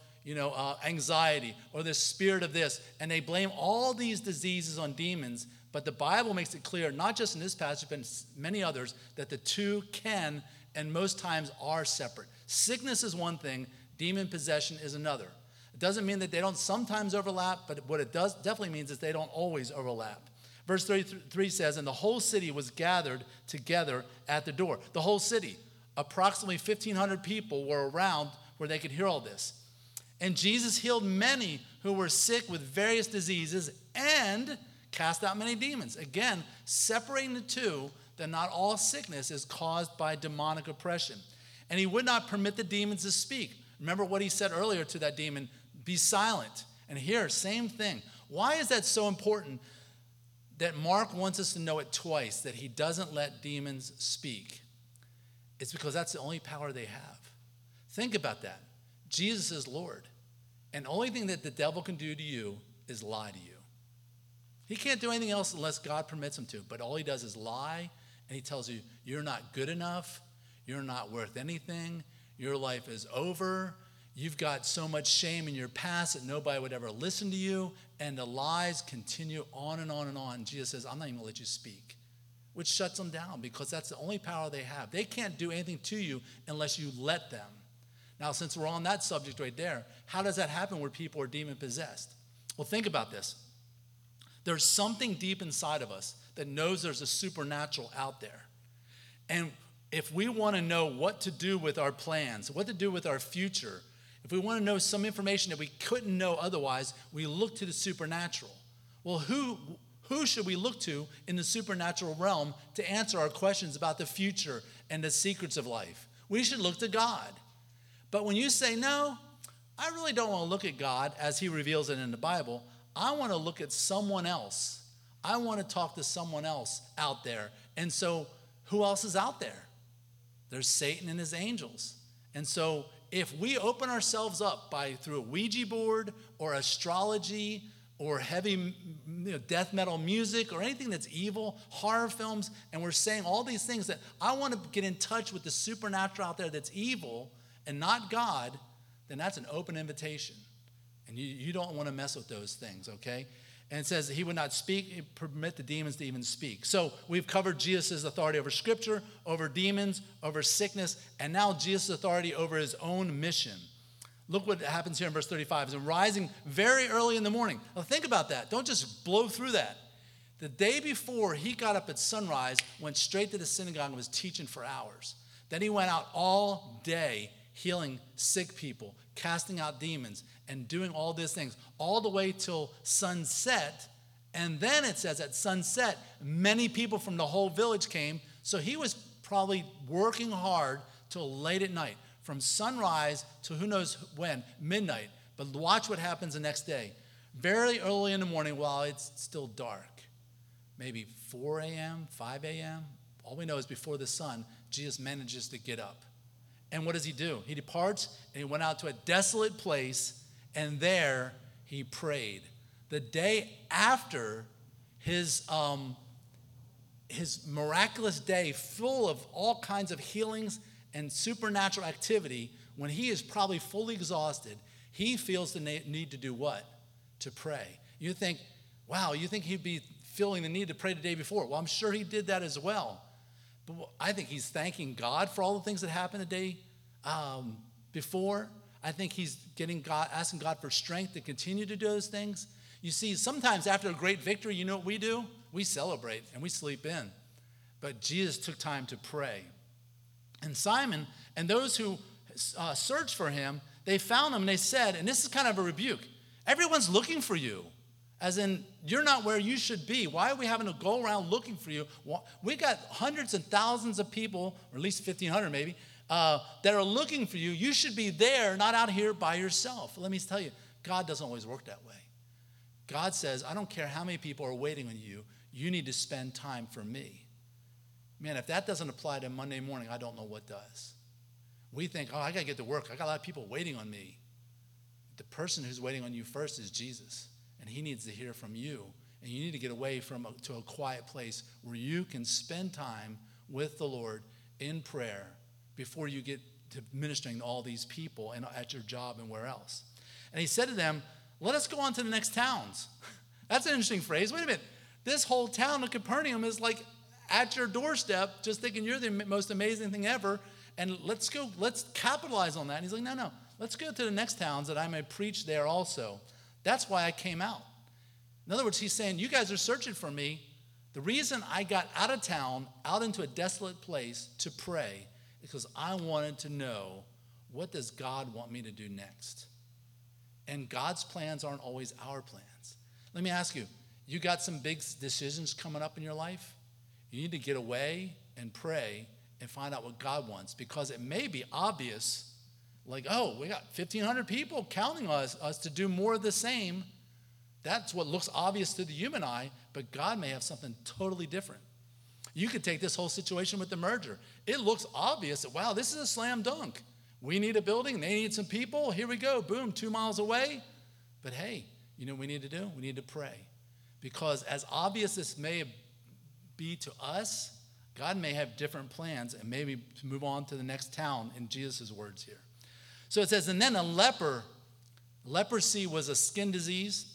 anxiety, or the spirit of this. And they blame all these diseases on demons. But the Bible makes it clear, not just in this passage, but in many others, that the two can and most times are separate. Sickness is one thing. Demon possession is another. It doesn't mean that they don't sometimes overlap, but what it does definitely means is they don't always overlap. Verse 33 says, and the whole city was gathered together at the door. The whole city. Approximately 1,500 people were around where they could hear all this. And Jesus healed many who were sick with various diseases and cast out many demons. Again, separating the two, that not all sickness is caused by demonic oppression. And he would not permit the demons to speak. Remember what he said earlier to that demon, be silent. And here, same thing. Why is that so important that Mark wants us to know it twice, that he doesn't let demons speak? It's because that's the only power they have. Think about that. Jesus is Lord. And the only thing that the devil can do to you is lie to you. He can't do anything else unless God permits him to. But all he does is lie, and he tells you, you're not good enough. You're not worth anything. Your life is over. You've got so much shame in your past that nobody would ever listen to you. And the lies continue on and on and on. Jesus says, I'm not even going to let you speak. Which shuts them down, because that's the only power they have. They can't do anything to you unless you let them. Now, since we're on that subject right there, how does that happen where people are demon-possessed? Well, think about this. There's something deep inside of us that knows there's a supernatural out there. And if we want to know what to do with our plans, what to do with our future, if we want to know some information that we couldn't know otherwise, we look to the supernatural. Well, who should we look to in the supernatural realm to answer our questions about the future and the secrets of life? We should look to God. But when you say, no, I really don't want to look at God as he reveals it in the Bible. I want to look at someone else. I want to talk to someone else out there. And so who else is out there? There's Satan and his angels. And so if we open ourselves up through a Ouija board or astrology, or heavy death metal music, or anything that's evil, horror films, and we're saying all these things that I want to get in touch with the supernatural out there that's evil and not God, then that's an open invitation. And you don't want to mess with those things, okay? And it says that he would not speak, permit the demons to even speak. So we've covered Jesus' authority over Scripture, over demons, over sickness, and now Jesus' authority over his own mission. Look what happens here in verse 35. And rising very early in the morning. Now think about that. Don't just blow through that. The day before, he got up at sunrise, went straight to the synagogue, and was teaching for hours. Then he went out all day healing sick people, casting out demons, and doing all these things, all the way till sunset. And then it says at sunset, many people from the whole village came. So he was probably working hard till late at night. from sunrise to who knows when, midnight. But watch what happens the next day. Very early in the morning, while it's still dark, maybe 4 a.m., 5 a.m., all we know is before the sun, Jesus manages to get up. And what does he do? He departs, and he went out to a desolate place, and there he prayed. The day after his miraculous day full of all kinds of healings and supernatural activity, when he is probably fully exhausted, he feels the need to do what? To pray. You think, wow, you think he'd be feeling the need to pray the day before. Well, I'm sure he did that as well. But I think he's thanking God for all the things that happened the day before. I think he's asking God for strength to continue to do those things. You see, sometimes after a great victory, you know what we do? We celebrate and we sleep in. But Jesus took time to pray. And Simon and those who searched for him, they found him and they said, and this is kind of a rebuke, everyone's looking for you. As in, you're not where you should be. Why are we having to go around looking for you? We got hundreds and thousands of people, or at least 1,500 maybe, that are looking for you. You should be there, not out here by yourself. Let me tell you, God doesn't always work that way. God says, I don't care how many people are waiting on you. You need to spend time for me. Man, if that doesn't apply to Monday morning, I don't know what does. We think, I got to get to work. I got a lot of people waiting on me. The person who's waiting on you first is Jesus, and he needs to hear from you. And you need to get away to a quiet place where you can spend time with the Lord in prayer before you get to ministering to all these people and at your job and where else. And he said to them, let us go on to the next towns. That's an interesting phrase. Wait a minute. This whole town of Capernaum is like at your doorstep, just thinking you're the most amazing thing ever. And let's go, let's capitalize on that. And he's like, no, let's go to the next towns that I may preach there also. That's why I came out. In other words, he's saying, you guys are searching for me. The reason I got out of town, out into a desolate place to pray, is because I wanted to know, what does God want me to do next? And God's plans aren't always our plans. Let me ask you, you got some big decisions coming up in your life? You need to get away and pray and find out what God wants, because it may be obvious, like, oh, we got 1,500 people counting on us to do more of the same. That's what looks obvious to the human eye, but God may have something totally different. You could take this whole situation with the merger. It looks obvious that, wow, this is a slam dunk. We need a building. They need some people. Here we go. Boom, 2 miles away. But hey, you know what we need to do? We need to pray. Because as obvious as this may be to us, God may have different plans and maybe move on to the next town in Jesus' words here. So it says, and then a leper. Leprosy was a skin disease,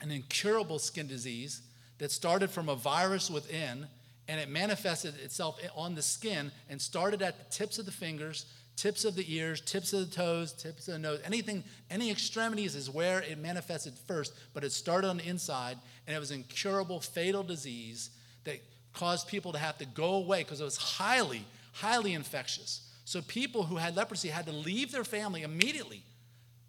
an incurable skin disease that started from a virus within, and it manifested itself on the skin and started at the tips of the fingers, tips of the ears, tips of the toes, tips of the nose, anything, any extremities is where it manifested first, but it started on the inside, and it was an incurable, fatal disease that caused people to have to go away because it was highly, highly infectious. So people who had leprosy had to leave their family immediately.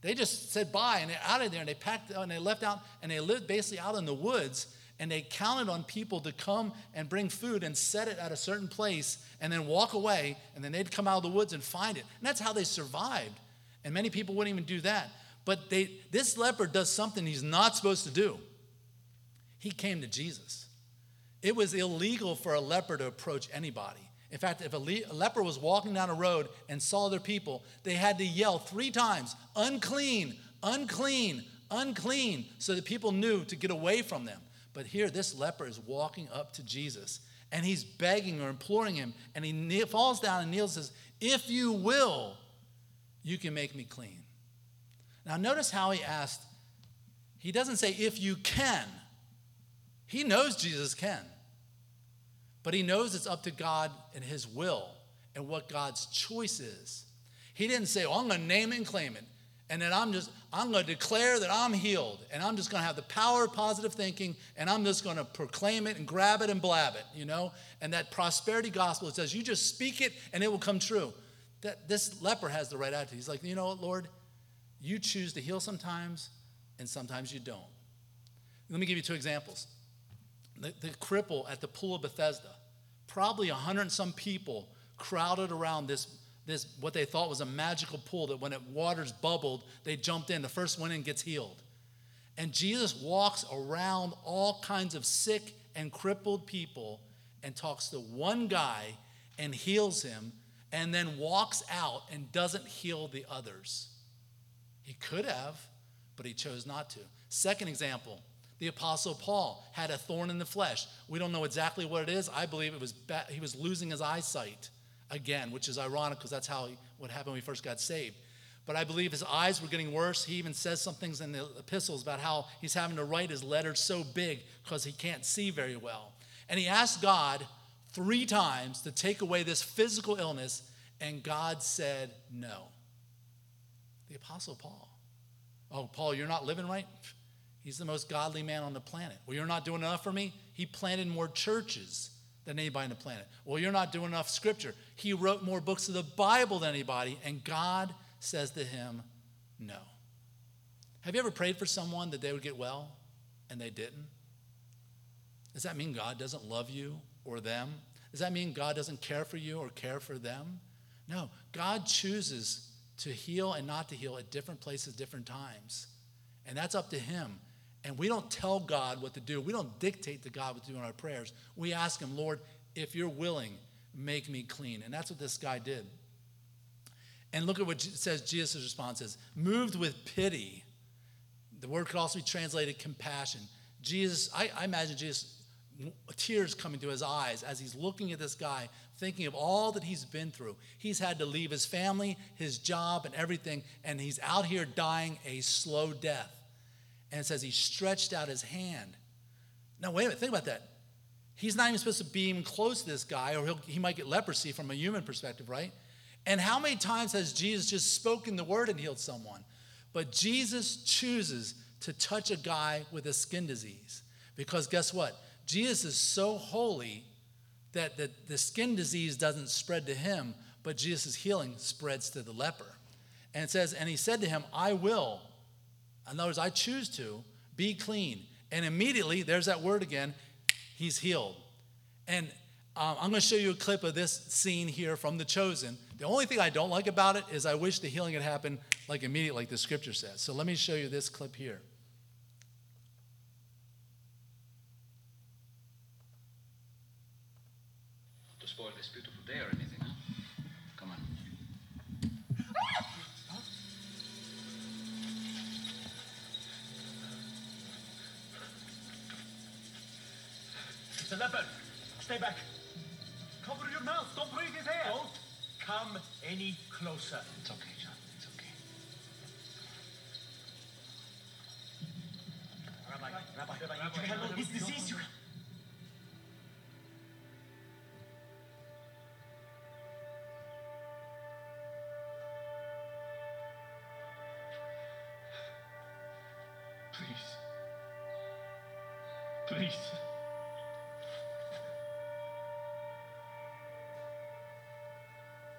They just said bye, and they're out of there, and they packed and they left out, and they lived basically out in the woods, and they counted on people to come and bring food and set it at a certain place and then walk away, and then they'd come out of the woods and find it. And that's how they survived. And many people wouldn't even do that. But this leper does something he's not supposed to do. He came to Jesus. It was illegal for a leper to approach anybody. In fact, if a leper was walking down a road and saw other people, they had to yell 3 times, unclean, unclean, unclean, so that people knew to get away from them. But here, this leper is walking up to Jesus, and he's begging or imploring him, and he falls down and kneels and says, if you will, you can make me clean. Now, notice how he asked. He doesn't say, if you can. He knows Jesus can, but he knows it's up to God and his will and what God's choice is. He didn't say, I'm going to name it and claim it. And then I'm going to declare that I'm healed. And I'm just going to have the power of positive thinking. And I'm just going to proclaim it and grab it and blab it, And that prosperity gospel, it says, you just speak it and it will come true. This leper has the right attitude. He's like, you know what, Lord? You choose to heal sometimes, and sometimes you don't. Let me give you 2 examples. The cripple at the pool of Bethesda. Probably 100 and some people crowded around this this what they thought was a magical pool that when it waters bubbled, they jumped in. The first one in gets healed. And Jesus walks around all kinds of sick and crippled people and talks to one guy and heals him and then walks out and doesn't heal the others. He could have, but he chose not to. Second example, the Apostle Paul had a thorn in the flesh. We don't know exactly what it is. I believe it was he was losing his eyesight again, which is ironic because that's how what happened when he first got saved. But I believe his eyes were getting worse. He even says some things in the epistles about how he's having to write his letters so big because he can't see very well. And he asked God 3 times to take away this physical illness, and God said no. The Apostle Paul. Oh, Paul, you're not living right? He's the most godly man on the planet. Well, you're not doing enough for me? He planted more churches than anybody on the planet. Well, you're not doing enough scripture. He wrote more books of the Bible than anybody, and God says to him, no. Have you ever prayed for someone that they would get well and they didn't? Does that mean God doesn't love you or them? Does that mean God doesn't care for you or care for them? No, God chooses to heal and not to heal at different places, different times. And that's up to him. And we don't tell God what to do. We don't dictate to God what to do in our prayers. We ask him, Lord, if you're willing, make me clean. And that's what this guy did. And look at what it says Jesus' response is. Moved with pity. The word could also be translated compassion. Jesus, I imagine Jesus, tears coming to his eyes as he's looking at this guy, thinking of all that he's been through. He's had to leave his family, his job, and everything, and he's out here dying a slow death. And it says he stretched out his hand. Now, wait a minute, think about that. He's not even supposed to be even close to this guy, or he might get leprosy from a human perspective, right? And how many times has Jesus just spoken the word and healed someone? But Jesus chooses to touch a guy with a skin disease. Because guess what? Jesus is so holy that the skin disease doesn't spread to him, but Jesus' healing spreads to the leper. And it says, and he said to him, I will. In other words, I choose to be clean. And immediately, there's that word again, he's healed. And I'm going to show you a clip of this scene here from The Chosen. The only thing I don't like about it is I wish the healing had happened like immediately, like the scripture says. So let me show you this clip here. To spoil this beautiful day or anything, huh? Come on. Huh? It's a leopard. Stay back. Cover your mouth. Don't breathe his air. Don't come any closer. It's okay, John. It's okay. Rabbi, you handle his disease. Please.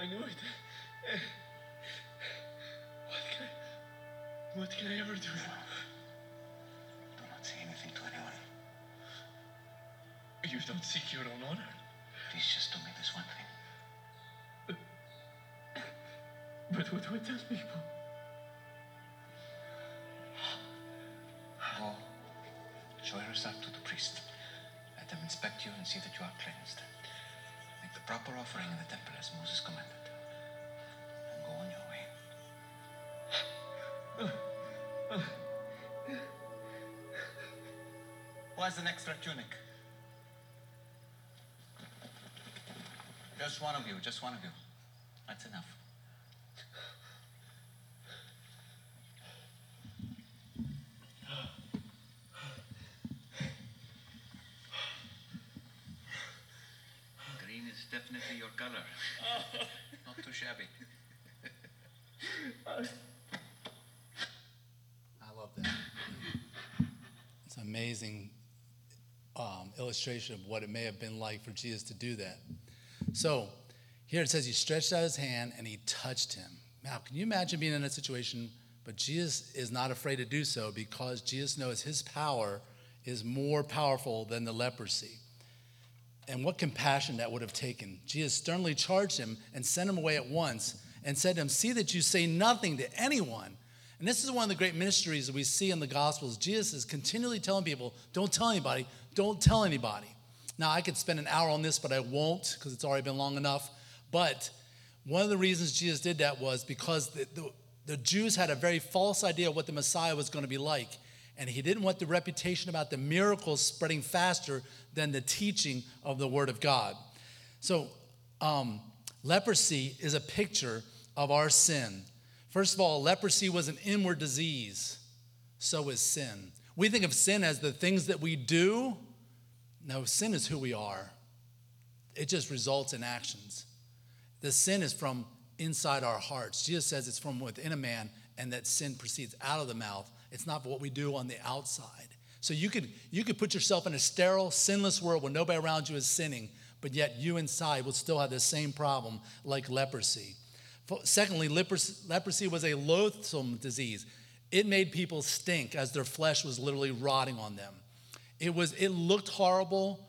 I know it. What can I ever do now? Do not say anything to anyone. You don't seek your own honor. Please just do me this one thing. But what would those people? Go, show yourself to the priest. Let them inspect you and see that you are cleansed. Make the proper offering in the temple as Moses commanded. And go on your way. Who has an extra tunic? Just one of you. That's enough. Green is definitely your color. Not too shabby. I love that. It's an amazing illustration of what it may have been like for Jesus to do that. So here it says he stretched out his hand and he touched him. Now, can you imagine being in that situation? But Jesus is not afraid to do so because Jesus knows his power is more powerful than the leprosy. And what compassion that would have taken. Jesus sternly charged him and sent him away at once and said to him, see that you say nothing to anyone. And this is one of the great mysteries that we see in the Gospels. Jesus is continually telling people, don't tell anybody, don't tell anybody. Now, I could spend an hour on this, but I won't because it's already been long enough. But one of the reasons Jesus did that was because the Jews had a very false idea of what the Messiah was going to be like. And he didn't want the reputation about the miracles spreading faster than the teaching of the Word of God. So leprosy is a picture of our sin. First of all, leprosy was an inward disease. So is sin. We think of sin as the things that we do. No, sin is who we are. It just results in actions. The sin is from inside our hearts. Jesus says it's from within a man and that sin proceeds out of the mouth. It's not what we do on the outside. So you could put yourself in a sterile, sinless world where nobody around you is sinning, but yet you inside will still have the same problem like leprosy. Secondly, leprosy was a loathsome disease. It made people stink as their flesh was literally rotting on them. It looked horrible,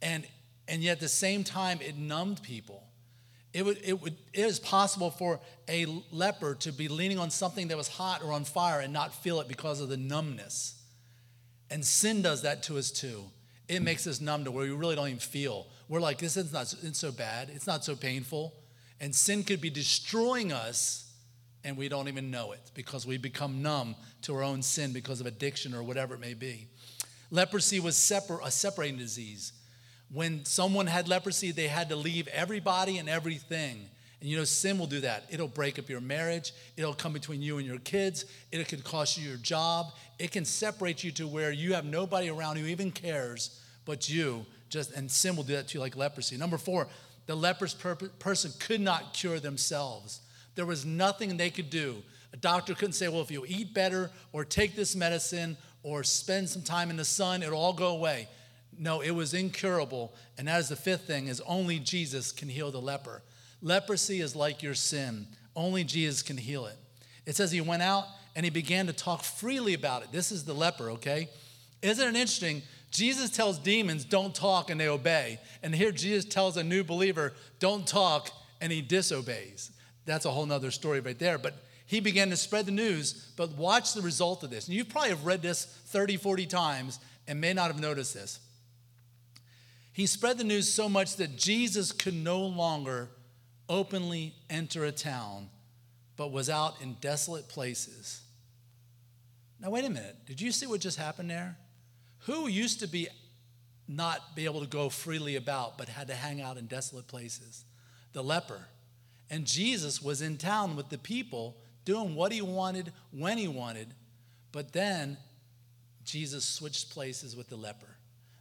and yet at the same time, it numbed people. It is possible for a leper to be leaning on something that was hot or on fire and not feel it because of the numbness. And sin does that to us too. It makes us numb to where we really don't even feel. We're like, this is not it's so bad. It's not so painful. And sin could be destroying us, and we don't even know it because we become numb to our own sin because of addiction or whatever it may be. Leprosy was a separating disease. When someone had leprosy, they had to leave everybody and everything. And you know, sin will do that. It'll break up your marriage. It'll come between you and your kids. It could cost you your job. It can separate you to where you have nobody around who even cares but you. And sin will do that to you like leprosy. Number 4, the leprous person could not cure themselves. There was nothing they could do. A doctor couldn't say, well, if you eat better or take this medicine or spend some time in the sun, it'll all go away. No, it was incurable. And that is the 5th thing, is only Jesus can heal the leper. Leprosy is like your sin. Only Jesus can heal it. It says he went out and he began to talk freely about it. This is the leper, okay? Isn't it interesting? Jesus tells demons, don't talk, and they obey. And here Jesus tells a new believer, don't talk, and he disobeys. That's a whole nother story right there. But he began to spread the news, but watch the result of this. And you probably have read this 30, 40 times and may not have noticed this. He spread the news so much that Jesus could no longer openly enter a town, but was out in desolate places. Now, wait a minute. Did you see what just happened there? Who used to be not be able to go freely about, but had to hang out in desolate places? The leper. And Jesus was in town with the people, doing what he wanted, when he wanted. But then Jesus switched places with the leper.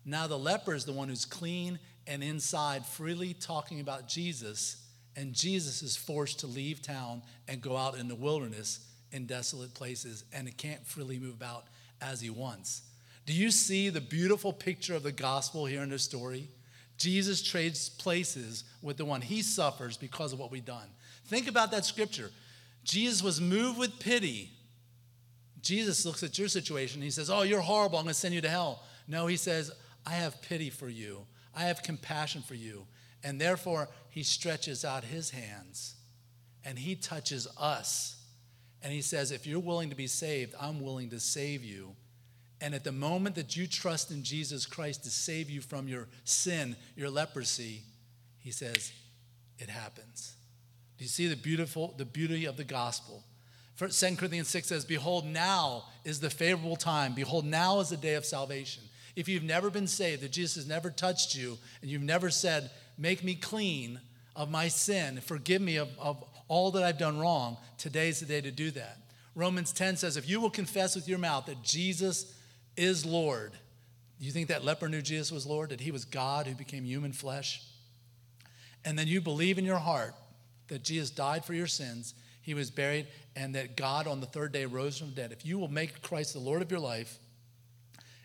Now the leper is the one who's clean and inside, freely talking about Jesus, and Jesus is forced to leave town and go out in the wilderness in desolate places, and it can't freely move about as he wants. Do you see the beautiful picture of the gospel here in this story? Jesus trades places with the one. He suffers because of what we've done. Think about that scripture. Jesus was moved with pity. Jesus looks at your situation. He says, oh, you're horrible. I'm going to send you to hell. No, he says, I have pity for you. I have compassion for you. And therefore, he stretches out his hands and he touches us. And he says, if you're willing to be saved, I'm willing to save you. And at the moment that you trust in Jesus Christ to save you from your sin, your leprosy, he says, it happens. Do you see the beauty of the gospel? 2 Corinthians 6 says, behold, now is the favorable time. Behold, now is the day of salvation. If you've never been saved, if Jesus has never touched you, and you've never said, make me clean of my sin, forgive me of all that I've done wrong, today's the day to do that. Romans 10 says, if you will confess with your mouth that Jesus is Lord. You think that leper knew Jesus was Lord? That he was God who became human flesh? And then you believe in your heart that Jesus died for your sins, he was buried, and that God on the third day rose from the dead. If you will make Christ the Lord of your life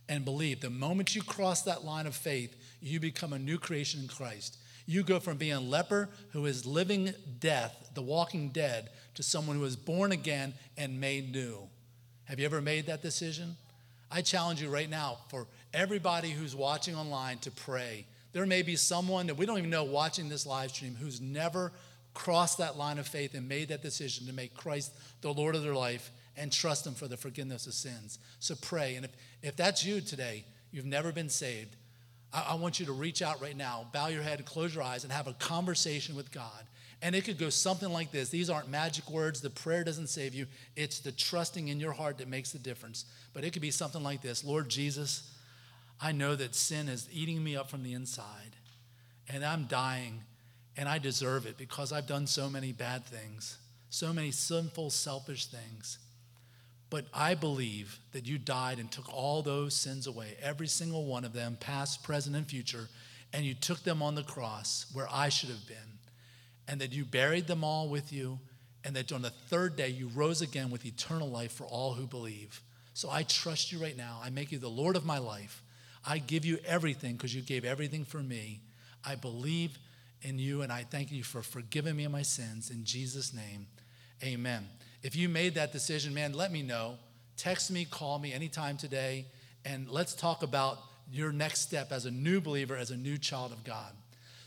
and believe, the moment you cross that line of faith, you become a new creation in Christ. You go from being a leper who is living death, the walking dead, to someone who is born again and made new. Have you ever made that decision? I challenge you right now for everybody who's watching online to pray. There may be someone that we don't even know watching this live stream who's never crossed that line of faith and made that decision to make Christ the Lord of their life and trust him for the forgiveness of sins. So pray. And if that's you today, you've never been saved, I want you to reach out right now, bow your head, close your eyes, and have a conversation with God. And it could go something like this. These aren't magic words. The prayer doesn't save you. It's the trusting in your heart that makes the difference. But it could be something like this. Lord Jesus, I know that sin is eating me up from the inside, and I'm dying, and I deserve it because I've done so many bad things, so many sinful, selfish things. But I believe that you died and took all those sins away, every single one of them, past, present, and future, and you took them on the cross where I should have been, and that you buried them all with you, and that on the third day you rose again with eternal life for all who believe. So I trust you right now. I make you the Lord of my life. I give you everything because you gave everything for me. I believe in you, and I thank you for forgiving me of my sins. In Jesus' name, amen. If you made that decision, man, let me know. Text me, call me anytime today, and let's talk about your next step as a new believer, as a new child of God.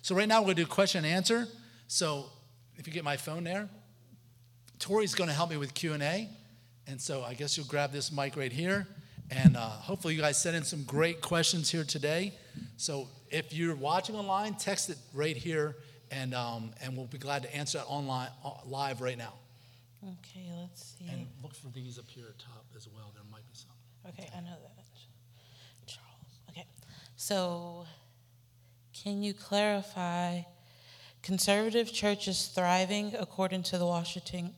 So right now we're going to do question and answer. So if you get my phone there, Tori's going to help me with Q&A. And so I guess you'll grab this mic right here. And hopefully you guys sent in some great questions here today. So if you're watching online, text it right here. And we'll be glad to answer that online live right now. Okay, let's see. And look for these up here at top as well. There might be some. Okay, I know that. Charles. Okay. So can you clarify... Conservative churches thriving, according to the Washington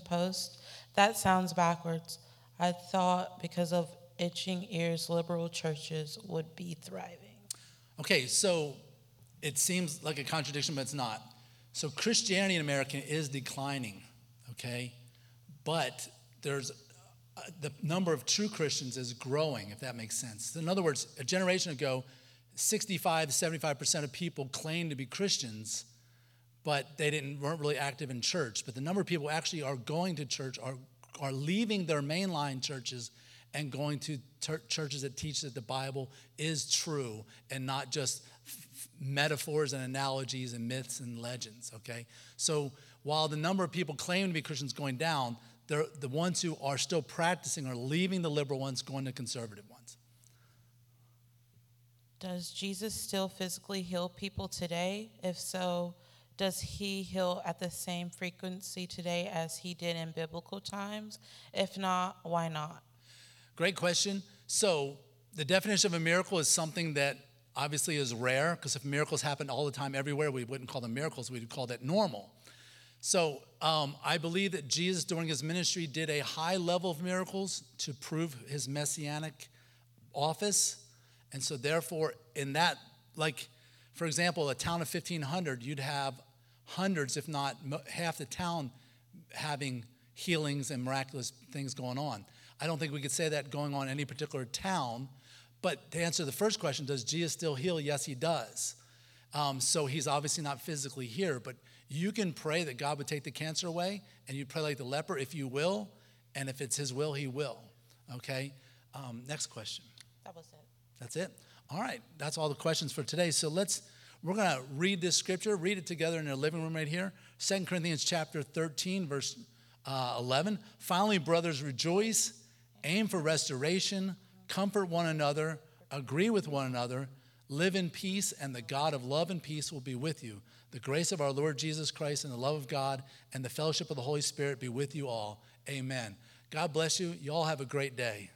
Post. That sounds backwards. I thought because of itching ears, liberal churches would be thriving. Okay, so it seems like a contradiction, but it's not. So Christianity in America is declining, okay? But there's the number of true Christians is growing, if that makes sense. In other words, a generation ago, 65 to 75% of people claim to be Christians, but they weren't really active in church. But the number of people who actually are going to church are leaving their mainline churches and going to churches that teach that the Bible is true and not just metaphors and analogies and myths and legends, okay? So while the number of people claiming to be Christians going down, the ones who are still practicing are leaving the liberal ones, going to conservative ones. Does Jesus still physically heal people today? If so, does he heal at the same frequency today as he did in biblical times? If not, why not? Great question. So the definition of a miracle is something that obviously is rare, because if miracles happened all the time everywhere, we wouldn't call them miracles. We'd call that normal. So I believe that Jesus, during his ministry, did a high level of miracles to prove his messianic office. And so therefore, in that, like, for example, a town of 1,500, you'd have hundreds, if not half the town, having healings and miraculous things going on. I don't think we could say that going on in any particular town, But to answer the first question, does Jesus still heal? Yes, he does. So he's obviously not physically here, but you can pray that God would take the cancer away, and you pray like the leper if you will, and if it's his will, he will. Okay? Next question. That was it. That's it. All right. That's all the questions for today. So we're going to read this scripture, read it together in our living room right here. 2 Corinthians chapter 13, verse 11. Finally, brothers, rejoice, aim for restoration, comfort one another, agree with one another, live in peace, and the God of love and peace will be with you. The grace of our Lord Jesus Christ and the love of God and the fellowship of the Holy Spirit be with you all. Amen. God bless you. You all have a great day.